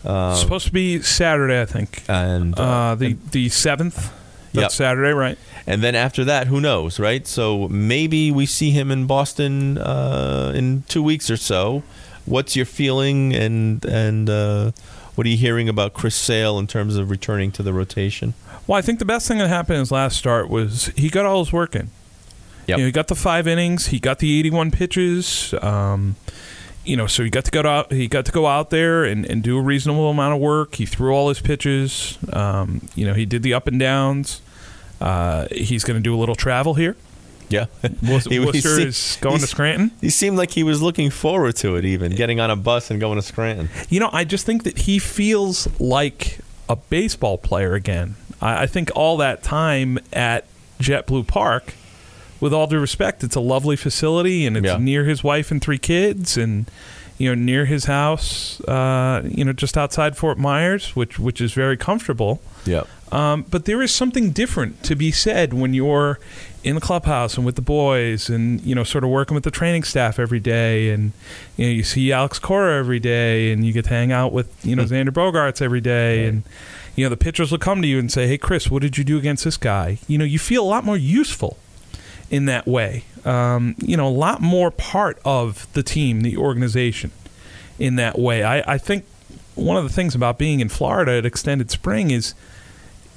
Uh, it's supposed to be Saturday, I think, and uh, uh, the and, the seventh. That's yep. Saturday, right? And then after that, who knows, right? So maybe we see him in Boston uh, in two weeks or so. What's your feeling and and? Uh, What are you hearing about Chris Sale in terms of returning to the rotation? Well, I think the best thing that happened in his last start was he got all his work in. Yep. You know, he got the five innings. He got the eighty-one pitches. Um, you know, so he got to go out. He got to go out there and, and do a reasonable amount of work. He threw all his pitches. Um, you know, he did the up and downs. Uh, he's going to do a little travel here. Yeah. Worcester he, he is going to Scranton. He seemed like he was looking forward to it even, getting on a bus and going to Scranton. You know, I just think that he feels like a baseball player again. I, I think all that time at JetBlue Park, with all due respect, it's a lovely facility, and it's yeah. near his wife and three kids, and, you know, near his house, uh, you know, just outside Fort Myers, which, which is very comfortable. Yeah. Um, but there is something different to be said when you're in the clubhouse and with the boys and, you know, sort of working with the training staff every day. And, you know, you see Alex Cora every day, and you get to hang out with, you know, Xander Bogaerts every day. Right. And, you know, the pitchers will come to you and say, hey, Chris, what did you do against this guy? You know, you feel a lot more useful in that way. Um, you know, a lot more part of the team, the organization in that way. I, I think one of the things about being in Florida at Extended Spring is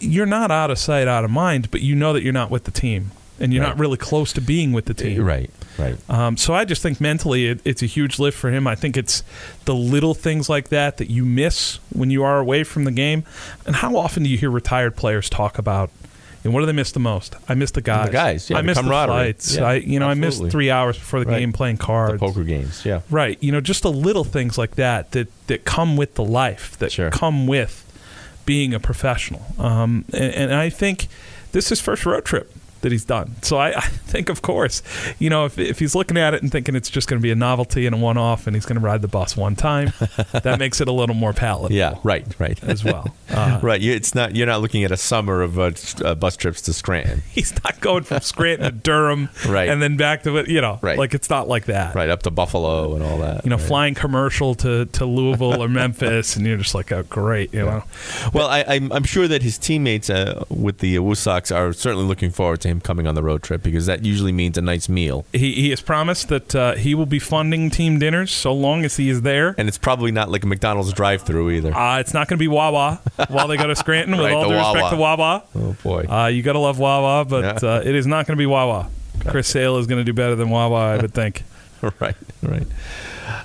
you're not out of sight, out of mind, but you know that you're not with the team. and you're right. not really close to being with the team. Right, right. Um, so I just think mentally it, it's a huge lift for him. I think it's the little things like that that you miss when you are away from the game. And how often do you hear retired players talk about, and what do they miss the most? I miss the guys. The guys, yeah. I miss the, the flights. Yeah, I, you know, absolutely. I miss three hours before the right. game playing cards. The poker games, yeah. Right. You know, just the little things like that that, that come with the life, that sure. come with being a professional. Um, and, and I think this is his first road trip that he's done. So I, I think, of course, you know, if if he's looking at it and thinking it's just going to be a novelty and a one-off and he's going to ride the bus one time, that makes it a little more palatable. Yeah, right, right. As well. Uh, right, it's not you're not looking at a summer of uh, uh, bus trips to Scranton. He's not going from Scranton to Durham right. and then back to, you know, right. like it's not like that. Right, up to Buffalo and all that. You know, right. flying commercial to, to Louisville or Memphis and you're just like, oh, great, you yeah. know. Well, but, I, I'm, I'm sure that his teammates uh, with the Woo Sox are certainly looking forward to him coming on the road trip, because that usually means a nice meal. He he has promised that uh, he will be funding team dinners so long as he is there. And it's probably not like a McDonald's drive-thru either. Uh, it's not going to be Wawa while they go to Scranton, right, with all due Wawa. respect to Wawa. Oh, boy. Uh, you got to love Wawa, but yeah. uh, it is not going to be Wawa. Gotcha. Chris Sale is going to do better than Wawa, I would think. Right, right.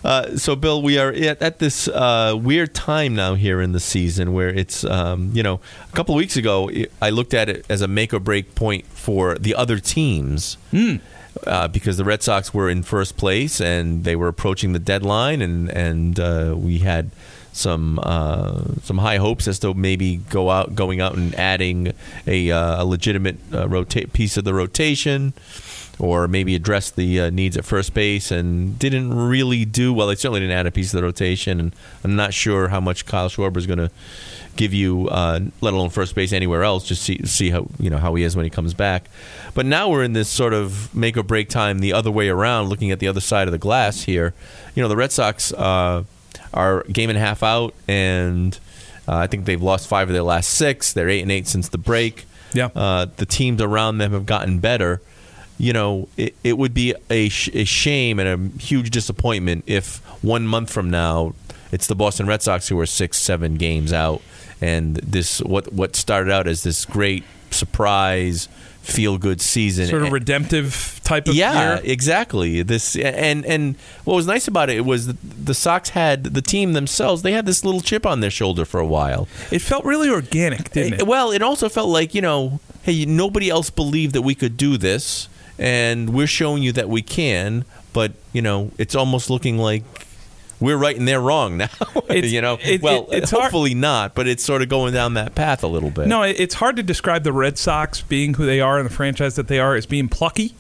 Uh, so, Bill, we are at, at this uh, weird time now here in the season where it's, um, you know, a couple of weeks ago, I looked at it as a make or break point for the other teams mm. uh, because the Red Sox were in first place and they were approaching the deadline, and, and uh, we had some uh, some high hopes as to maybe go out, going out and adding a, uh, a legitimate uh, rota- piece of the rotation, or maybe address the uh, needs at first base, and didn't really do well. They certainly didn't add a piece of the rotation, and I'm not sure how much Kyle Schwarber is going to give you, uh, let alone first base anywhere else. Just see see how you know how he is when he comes back. But now we're in this sort of make or break time the other way around, looking at the other side of the glass here. You know, the Red Sox uh, are game and a half out, and uh, I think they've lost five of their last six. They're eight and eight since the break. Yeah, uh, the teams around them have gotten better. You know, it, it would be a, sh- a shame and a huge disappointment if one month from now it's the Boston Red Sox who are six, seven games out, and this what what started out as this great surprise, feel-good season, sort of and, redemptive type of yeah, year. exactly. This and and what was nice about it was the, the Sox had the team themselves. They had this little chip on their shoulder for a while. It felt really organic, didn't it? it? Well, it also felt like, you know, hey, nobody else believed that we could do this. And we're showing you that we can, but, you know, it's almost looking like we're right and they're wrong now. you know, it, well, it, it's hopefully hard. not, but it's sort of going down that path a little bit. No, it's hard to describe the Red Sox being who they are and the franchise that they are as being plucky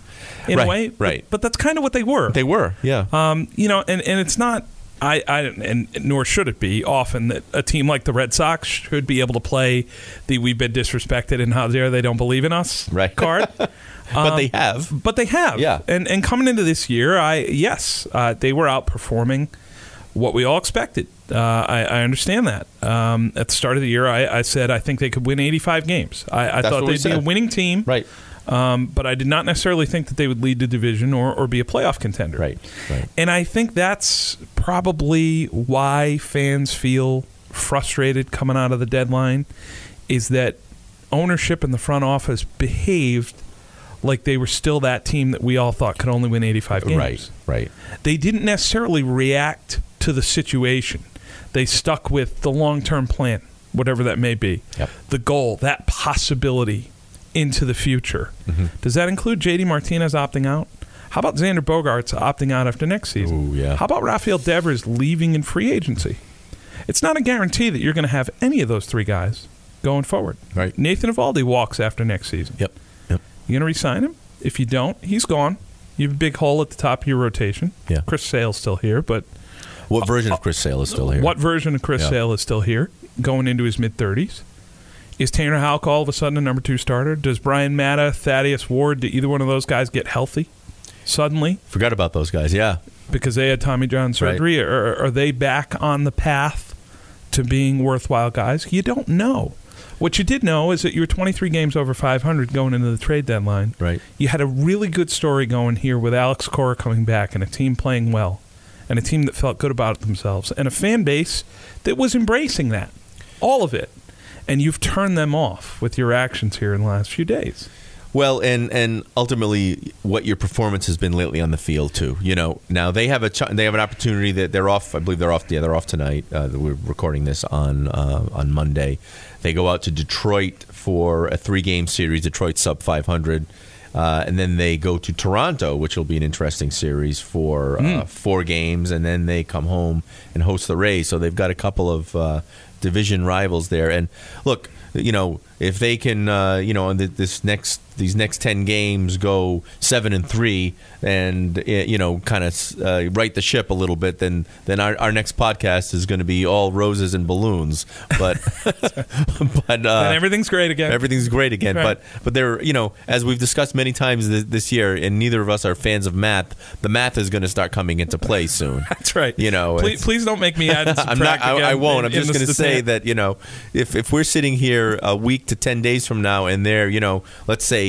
in right, a way. Right, but, but that's kind of what they were. They were, yeah. Um, you know, and, and it's not, I, I and nor should it be often that a team like the Red Sox should be able to play the "we've been disrespected and how dare they don't believe in us" right. card. But um, they have. But they have. Yeah. And and coming into this year, I yes, uh, they were outperforming what we all expected. Uh, I, I understand that. Um, at the start of the year, I, I said I think they could win eighty-five games. I, I thought they'd be a winning team. Right. Um, but I did not necessarily think that they would lead the division or, or be a playoff contender. Right. Right. And I think that's probably why fans feel frustrated coming out of the deadline, is that ownership in the front office behaved like they were still that team that we all thought could only win eighty-five games. Right, right. They didn't necessarily react to the situation. They stuck with the long-term plan, whatever that may be. Yep. The goal, that possibility into the future. Mm-hmm. Does that include J D Martinez opting out? How about Xander Bogaerts opting out after next season? Ooh, yeah. How about Rafael Devers leaving in free agency? It's not a guarantee that you're going to have any of those three guys going forward. Right. Nathan Eovaldi walks after next season. Yep. You're going to re-sign him? If you don't, he's gone. You have a big hole at the top of your rotation. Yeah. Chris Sale's still here, but... What version uh, of Chris Sale is still here? What version of Chris yeah. Sale is still here, going into his mid-thirties? Is Tanner Houck all of a sudden a number two starter? Does Brian Matta, Thaddeus Ward, do either one of those guys get healthy suddenly? Forgot about those guys, yeah. Because they had Tommy John surgery. Right. Or are they back on the path to being worthwhile guys? You don't know. What you did know is that you were twenty-three games over five hundred going into the trade deadline. Right. You had a really good story going here with Alex Cora coming back and a team playing well and a team that felt good about themselves and a fan base that was embracing that, all of it. And you've turned them off with your actions here in the last few days. Well, and and ultimately, what your performance has been lately on the field too. You know, now they have a ch- they have an opportunity that they're off. I believe they're off. Yeah, they're off tonight. Uh, we're recording this on uh, on Monday. They go out to Detroit for a three game series. Detroit sub five hundred. Uh, and then they go to Toronto, which will be an interesting series for uh, mm. four games. And then they come home and host the Rays. So they've got a couple of uh, division rivals there. And look, you know, if they can, uh, you know, in this next these next ten games go seven and three, and you know, kind of uh, right the ship a little bit, then then our, our next podcast is going to be all roses and balloons. But but uh, and everything's great again. Everything's great again. Right. But but there, you know, as we've discussed many times th- this year, and neither of us are fans of math. The math is going to start coming into play soon. That's right. You know, please, please don't make me add and subtract. I'm not, I, again I won't. In, I'm just going to say that, you know, if if we're sitting here a week to ten days from now, and they're, you know, let's say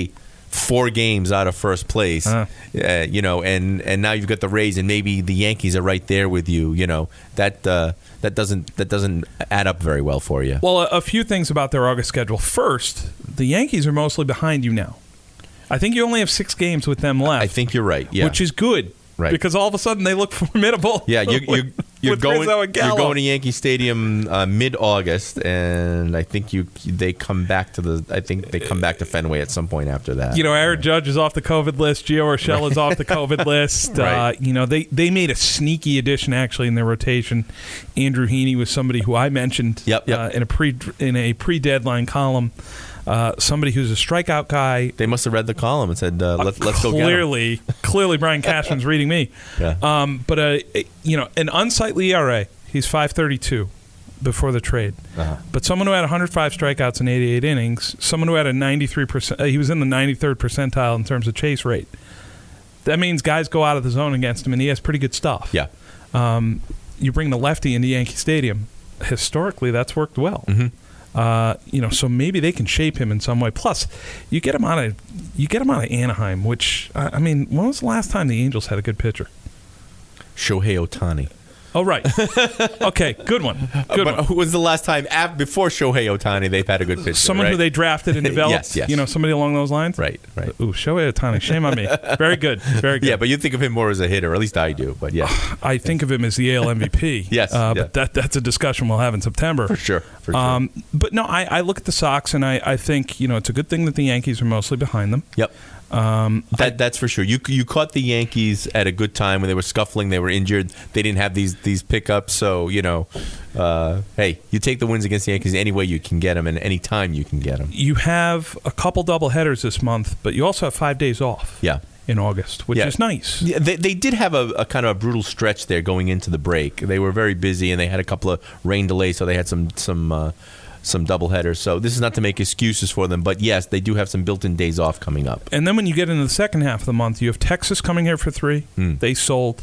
four games out of first place, uh. Uh, you know, and, and now you've got the Rays, and maybe the Yankees are right there with you, you know, that uh, that doesn't that doesn't add up very well for you. Well, a, a few things about their August schedule. First, the Yankees are mostly behind you now. I think you only have six games with them left. I think you're right. Yeah, which is good. Right. Because all of a sudden they look formidable. Yeah, you, you, with, you're with going. Rizzo and Gallo. You're going to Yankee Stadium uh, mid-August, and I think you they come back to the. I think they come back to Fenway at some point after that. You know, Aaron right. Judge is off the COVID list. Gio Urshela right. is off the COVID list. Right. Uh, you know, they they made a sneaky addition actually in their rotation. Andrew Heaney was somebody who I mentioned. Yep, yep. Uh, in a pre in a pre-deadline column. Uh, somebody who's a strikeout guy. They must have read the column and said, uh, let, uh, let's go get him. Clearly, clearly Brian Cashman's reading me. Yeah. Um, but, uh, you know, an unsightly E R A. He's five thirty-two before the trade. Uh-huh. But someone who had one hundred five strikeouts in eighty-eight innings, someone who had a ninety-three percent, uh, he was in the ninety-third percentile in terms of chase rate. That means guys go out of the zone against him, and he has pretty good stuff. Yeah. Um, you bring the lefty into Yankee Stadium. Historically, that's worked well. Mm-hmm. Uh, you know, so maybe they can shape him in some way. Plus, you get him out of you get him out of Anaheim, which I mean, when was the last time the Angels had a good pitcher? Shohei Ohtani. Oh right. Okay, good one. Good but one. Who was the last time before Shohei Ohtani they've had a good pitcher? Someone right? who they drafted and developed. Yes, yes. You know, somebody along those lines. Right, right. Ooh, Shohei Ohtani. Shame on me. Very good. Very good. Yeah, but you think of him more as a hitter, at least I do. But yeah, I think of him as the A L M V P. Yes, uh, yeah. But that that's a discussion we'll have in September for sure. For sure. Um, but no, I, I look at the Sox and I, I think you know it's a good thing that the Yankees are mostly behind them. Yep. Um, that I, that's for sure. You you caught the Yankees at a good time when they were scuffling. They were injured. They didn't have these these pickups. So you know, uh, hey, you take the wins against the Yankees any way you can get them, and any time you can get them. You have a couple double headers this month, but you also have five days off. Yeah. In August, which yeah. is nice. Yeah, they they did have a, a kind of a brutal stretch there going into the break. They were very busy, and they had a couple of rain delays, so they had some some. Uh, Some doubleheaders. So this is not to make excuses for them, but yes, they do have some built-in days off coming up. And then when you get into the second half of the month, you have Texas coming here for three. Mm. They sold.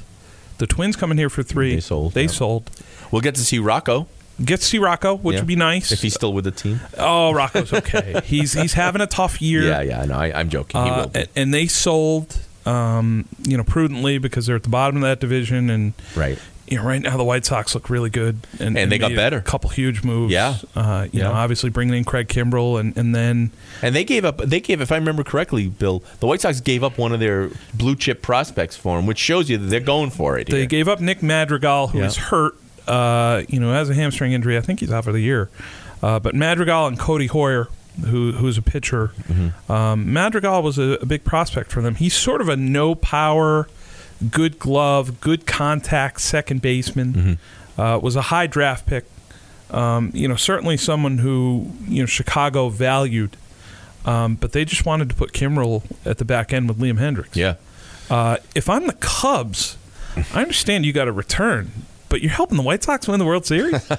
The Twins coming here for three. They sold. They yeah. sold. We'll get to see Rocco. Get to see Rocco, which yeah. would be nice. If he's still with the team. Oh, Rocco's okay. he's he's having a tough year. Yeah, yeah. No, I, I'm joking. He uh, will be. And they sold, um, you know, prudently because they're at the bottom of that division. And right. You know, right now the White Sox look really good, and, and they got better. A couple huge moves, yeah. Uh, you yeah. know, obviously bringing in Craig Kimbrell, and, and then and they gave up. They gave, if I remember correctly, Bill, the White Sox gave up one of their blue chip prospects for him, which shows you that they're going for it. They here. gave up Nick Madrigal, who yeah. is hurt. Uh, you know, has a hamstring injury. I think he's out for the year. Uh, but Madrigal and Cody Hoyer, who who's a pitcher. Mm-hmm. Um, Madrigal was a, a big prospect for them. He's sort of a no power. Good glove, good contact, second baseman. Mm-hmm. Uh, was a high draft pick. Um, you know, certainly someone who you know Chicago valued, um, but they just wanted to put Kimbrel at the back end with Liam Hendricks. Yeah. Uh, if I'm the Cubs, I understand you got a return, but you're helping the White Sox win the World Series.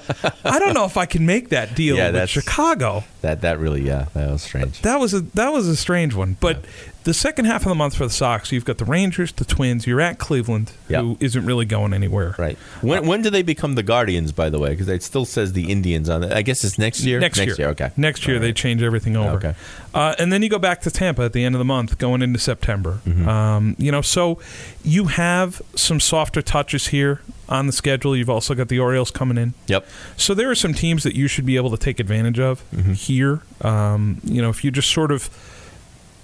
I don't know if I can make that deal yeah, with Chicago. That that really yeah, that was strange. That was a that was a strange one, but. Yeah. The second half of the month for the Sox, you've got the Rangers, the Twins, you're at Cleveland, yep. who isn't really going anywhere. Right. When when do they become the Guardians, by the way? Because it still says the Indians on it. I guess it's next year? Next, next year. year. Okay. Next year, right. They change everything over. Okay. Uh, and then you go back to Tampa at the end of the month, going into September. Mm-hmm. Um, you know, so you have some softer touches here on the schedule. You've also got the Orioles coming in. Yep. So there are some teams that you should be able to take advantage of mm-hmm. here. Um, you know, if you just sort of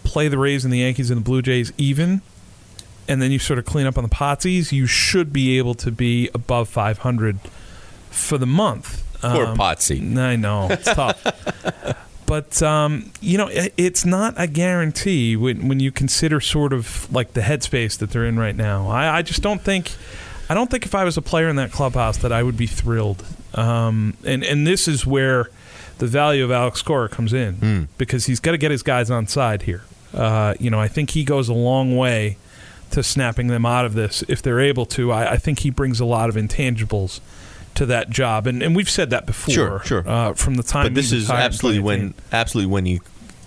play the Rays and the Yankees and the Blue Jays even, and then you sort of clean up on the Potsies, you should be able to be above five hundred for the month. Um, Poor Potsy. I know. It's tough. But, um, you know, it, it's not a guarantee when, when you consider sort of like the headspace that they're in right now. I, I just don't think – I don't think if I was a player in that clubhouse that I would be thrilled. Um, and, and this is where the value of Alex Cora comes in mm. because he's got to get his guys on side here. Uh, you know, I think he goes a long way to snapping them out of this if they're able to. I, I think he brings a lot of intangibles to that job, and and we've said that before. Sure, sure. Uh, from the time, but this is absolutely when absolutely when he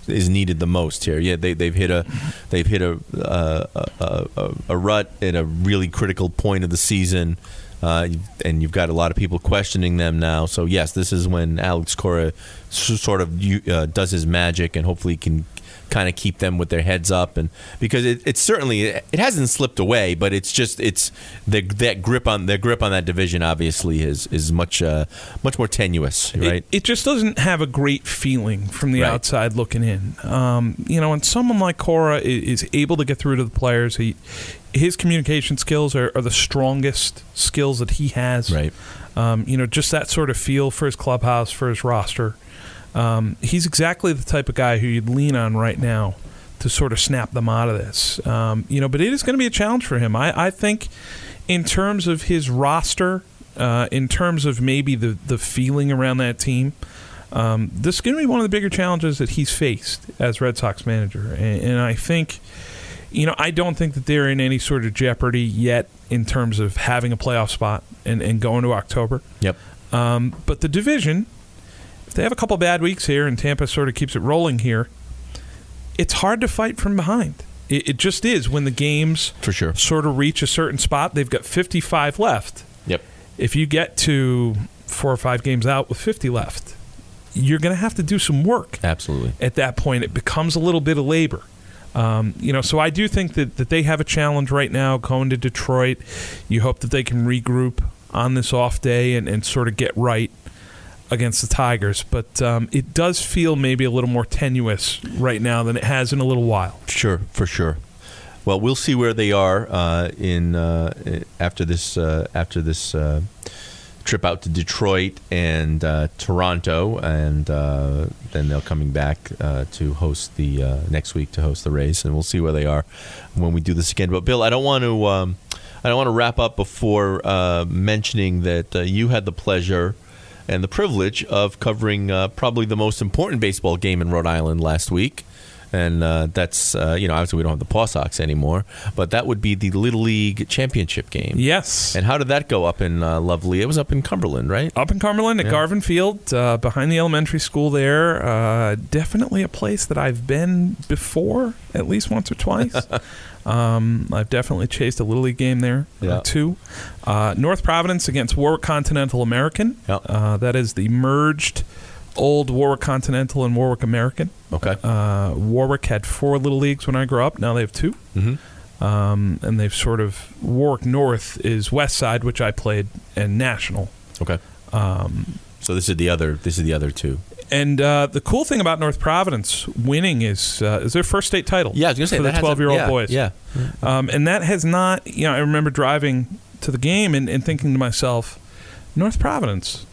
is needed the most here. Yeah, they they've hit a they've hit a uh, a, a, a rut at a really critical point of the season, uh, and you've got a lot of people questioning them now. So yes, this is when Alex Cora sort of uh, does his magic, and hopefully can kind of keep them with their heads up, and because it, it's certainly it hasn't slipped away, but it's just it's the, that grip on their grip on that division obviously is is much uh, much more tenuous, right? It, it just doesn't have a great feeling from the right. outside looking in. Um, you know, and someone like Cora is, is able to get through to the players. He his communication skills are, are the strongest skills that he has. Right. Um, you know, just that sort of feel for his clubhouse, for his roster. Um, he's exactly the type of guy who you'd lean on right now to sort of snap them out of this. Um, you know, but it is going to be a challenge for him. I, I think in terms of his roster, uh, in terms of maybe the, the feeling around that team, um, this is going to be one of the bigger challenges that he's faced as Red Sox manager. And, and I think, you know, I don't think that they're in any sort of jeopardy yet in terms of having a playoff spot and, and going to October. Yep. Um, but the division... They have a couple bad weeks here, and Tampa sort of keeps it rolling here. It's hard to fight from behind. It, it just is when the games for sure sort of reach a certain spot. They've got fifty-five left. Yep. If you get to four or five games out with fifty left, you're going to have to do some work. Absolutely. At that point, it becomes a little bit of labor. Um, you know, so I do think that, that they have a challenge right now going to Detroit. You hope that they can regroup on this off day and, and sort of get right against the Tigers, but um, it does feel maybe a little more tenuous right now than it has in a little while. Sure, for sure. Well, we'll see where they are uh, in uh, after this uh, after this uh, trip out to Detroit and uh, Toronto, and uh, then they're coming back uh, to host the uh, next week to host the Rays, and we'll see where they are when we do this again. But Bill, I don't want to um, I don't want to wrap up before uh, mentioning that uh, you had the pleasure and the privilege of covering uh, probably the most important baseball game in Rhode Island last week. And uh, that's, uh, you know, obviously we don't have the Paw Sox anymore, but that would be the Little League Championship game. Yes. And how did that go up in uh, lovely? It was up in Cumberland, right? Up in Cumberland at yeah. Garvin Field, uh, behind the elementary school there. Uh, definitely a place that I've been before, at least once or twice. Um, I've definitely chased a Little League game there, yeah. uh, too. Uh, North Providence against Warwick Continental American. Yeah. Uh, that is the merged old Warwick Continental and Warwick American. Okay. Uh, Warwick had four Little Leagues when I grew up. Now they have two. Mm-hmm. Um, and they've sort of... Warwick North is West Side, which I played, and National. Okay. Um, so this is the other This is the other two. And uh, the cool thing about North Providence winning is uh, is their first state title. Yeah, I was going to say for that the twelve-year-old yeah, boys. Yeah. Um, and that has not, you know, I remember driving to the game and, and thinking to myself, North Providence,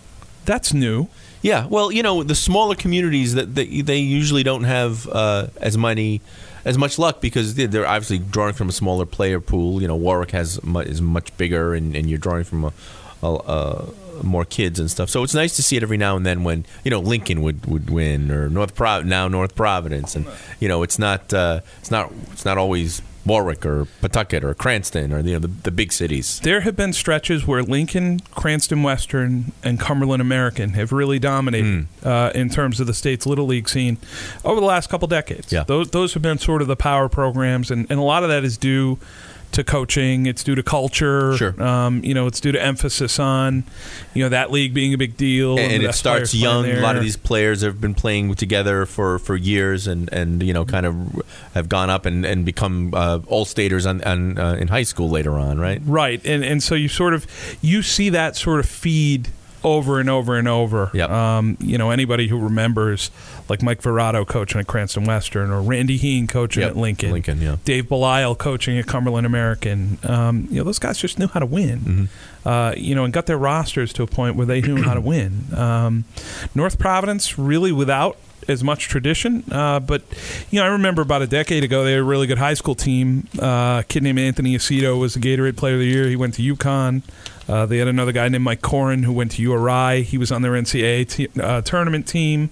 that's new. Yeah, well, you know, the smaller communities that they, they usually don't have uh, as many, as much luck because they're obviously drawing from a smaller player pool. You know, Warwick has much, is much bigger, and, and you're drawing from a, a, a more kids and stuff. So it's nice to see it every now and then when, you know, Lincoln would, would win or North Prov- now North Providence, and you know, it's not uh, it's not it's not always Warwick or Pawtucket or Cranston or you know, the the big cities. There have been stretches where Lincoln, Cranston Western, and Cumberland American have really dominated mm. uh, in terms of the state's Little League scene over the last couple decades. Yeah. Those those have been sort of the power programs, and, and a lot of that is due to coaching. It's due to culture. Sure. Um, you know, it's due to emphasis on, you know, that league being a big deal. And, and it starts young. A lot of these players have been playing together for, for years and, and, you know, kind of have gone up and, and become uh, all-staters on, on, uh, in high school later on, right? Right. And and so you sort of, you see that sort of feed over and over and over. Yep. Um, you know, anybody who remembers, like Mike Verrado coaching at Cranston Western, or Randy Heen coaching yep. at Lincoln, Lincoln, yeah. Dave Belisle coaching at Cumberland American. Um, you know, those guys just knew how to win. Mm-hmm. Uh, you know, and got their rosters to a point where they knew how to win. Um, North Providence, really without as much tradition, uh, but you know, I remember about a decade ago they had a really good high school team. Uh, a kid named Anthony Aceto was the Gatorade Player of the Year. He went to UConn. Uh, they had another guy named Mike Corrin who went to U R I. He was on their N C double A t- uh, tournament team,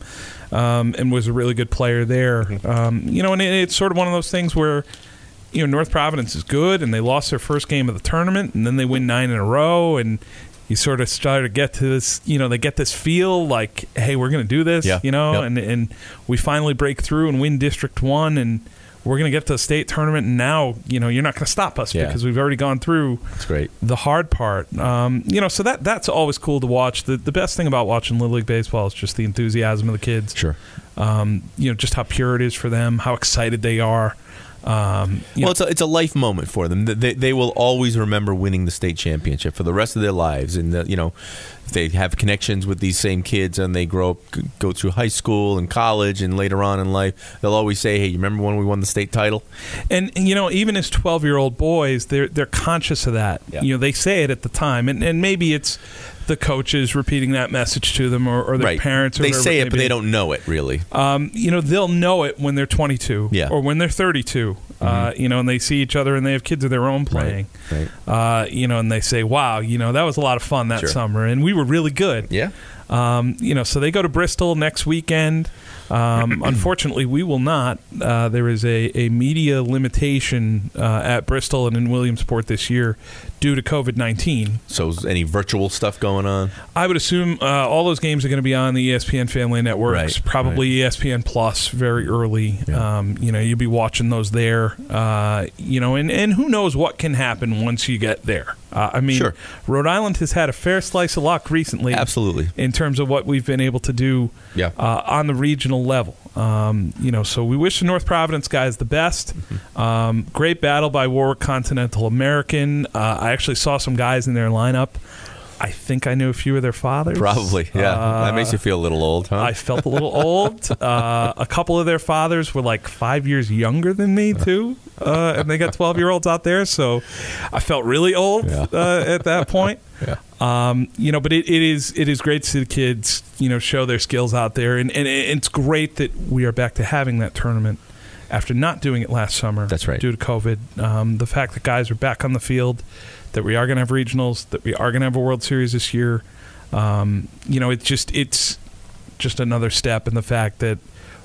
um, and was a really good player there. Mm-hmm. Um, you know, and it, it's sort of one of those things where, you know, North Providence is good, and they lost their first game of the tournament, and then they win nine in a row, and you sort of start to get to this, you know, they get this feel like, hey, we're going to do this, yeah, you know, yep. and and we finally break through and win District one, and we're going to get to the state tournament, and now, you know, you're not going to stop us yeah. because we've already gone through that's great. the hard part. Um, you know, so that that's always cool to watch. The the best thing about watching Little League Baseball is just the enthusiasm of the kids. Sure. Um, you know, just how pure it is for them, how excited they are. Um, well, know. it's a it's a life moment for them. They they will always remember winning the state championship for the rest of their lives. And the, you know, if they have connections with these same kids and they grow up, go through high school and college and later on in life, they'll always say, "Hey, you remember when we won the state title?" And, and you know, even as twelve-year-old boys, they're they're conscious of that. Yeah. You know, they say it at the time, and and maybe it's the coaches repeating that message to them, or, or their right. parents. Or they say it, maybe. But they don't know it, really. Um, you know, they'll know it when they're twenty-two yeah. or when they're thirty-two, mm-hmm. uh, you know, and they see each other and they have kids of their own playing, right. Right. Uh, you know, and they say, wow, you know, that was a lot of fun that sure. summer, and we were really good. Yeah. Um, you know, so they go to Bristol next weekend. Um, unfortunately, we will not. Uh, there is a, a media limitation uh, at Bristol and in Williamsport this year due to COVID nineteen. So is any virtual stuff going on? I would assume uh, all those games are going to be on the E S P N Family Networks, right, probably right. E S P N Plus very early. Yeah. Um, you know, you'll be watching those there. Uh, you know, and, and who knows what can happen once you get there. Uh, I mean, sure. Rhode Island has had a fair slice of luck recently. Absolutely. In terms of what we've been able to do yeah. uh, on the regional level. Um, you know, so we wish the North Providence guys the best. Mm-hmm. Um, great battle by Warwick Continental American. Uh, I actually saw some guys in their lineup. I think I knew a few of their fathers. Probably, yeah. Uh, that makes you feel a little old, huh? I felt a little old. Uh, a couple of their fathers were like five years younger than me, too. Uh, and they got twelve-year-olds out there, so I felt really old yeah. uh, at that point. Yeah. Um, you know, but it, it is it is great to see the kids, you know, show their skills out there. And, and it's great that we are back to having that tournament after not doing it last summer. That's right. Due to COVID. Um, the fact that guys are back on the field, that we are going to have regionals, that we are going to have a World Series this year. Um, you know, it's just it's just another step in the fact that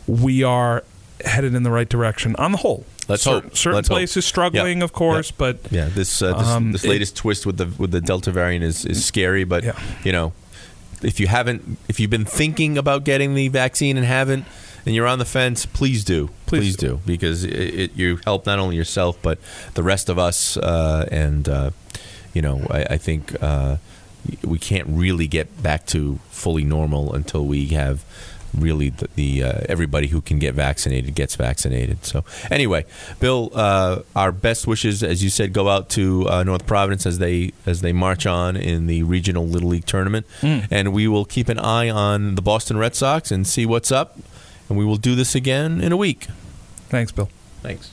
we are headed in the right direction on the whole. Let's certain, hope. Certain Let's places hope. struggling, yeah. of course, yeah. but yeah, this uh, this, um, this latest it, twist with the with the Delta variant is, is scary. But yeah. you know, if you haven't, if you've been thinking about getting the vaccine and haven't, and you're on the fence, please do. Please, please do. do, because it, it, you help not only yourself but the rest of us. Uh, and uh, you know, I, I think uh, we can't really get back to fully normal until we have. Really, the, the uh, everybody who can get vaccinated gets vaccinated. So, anyway, Bill, uh, our best wishes, as you said, go out to uh, North Providence as they as they march on in the regional Little League tournament, mm. and we will keep an eye on the Boston Red Sox and see what's up. And we will do this again in a week. Thanks, Bill. Thanks.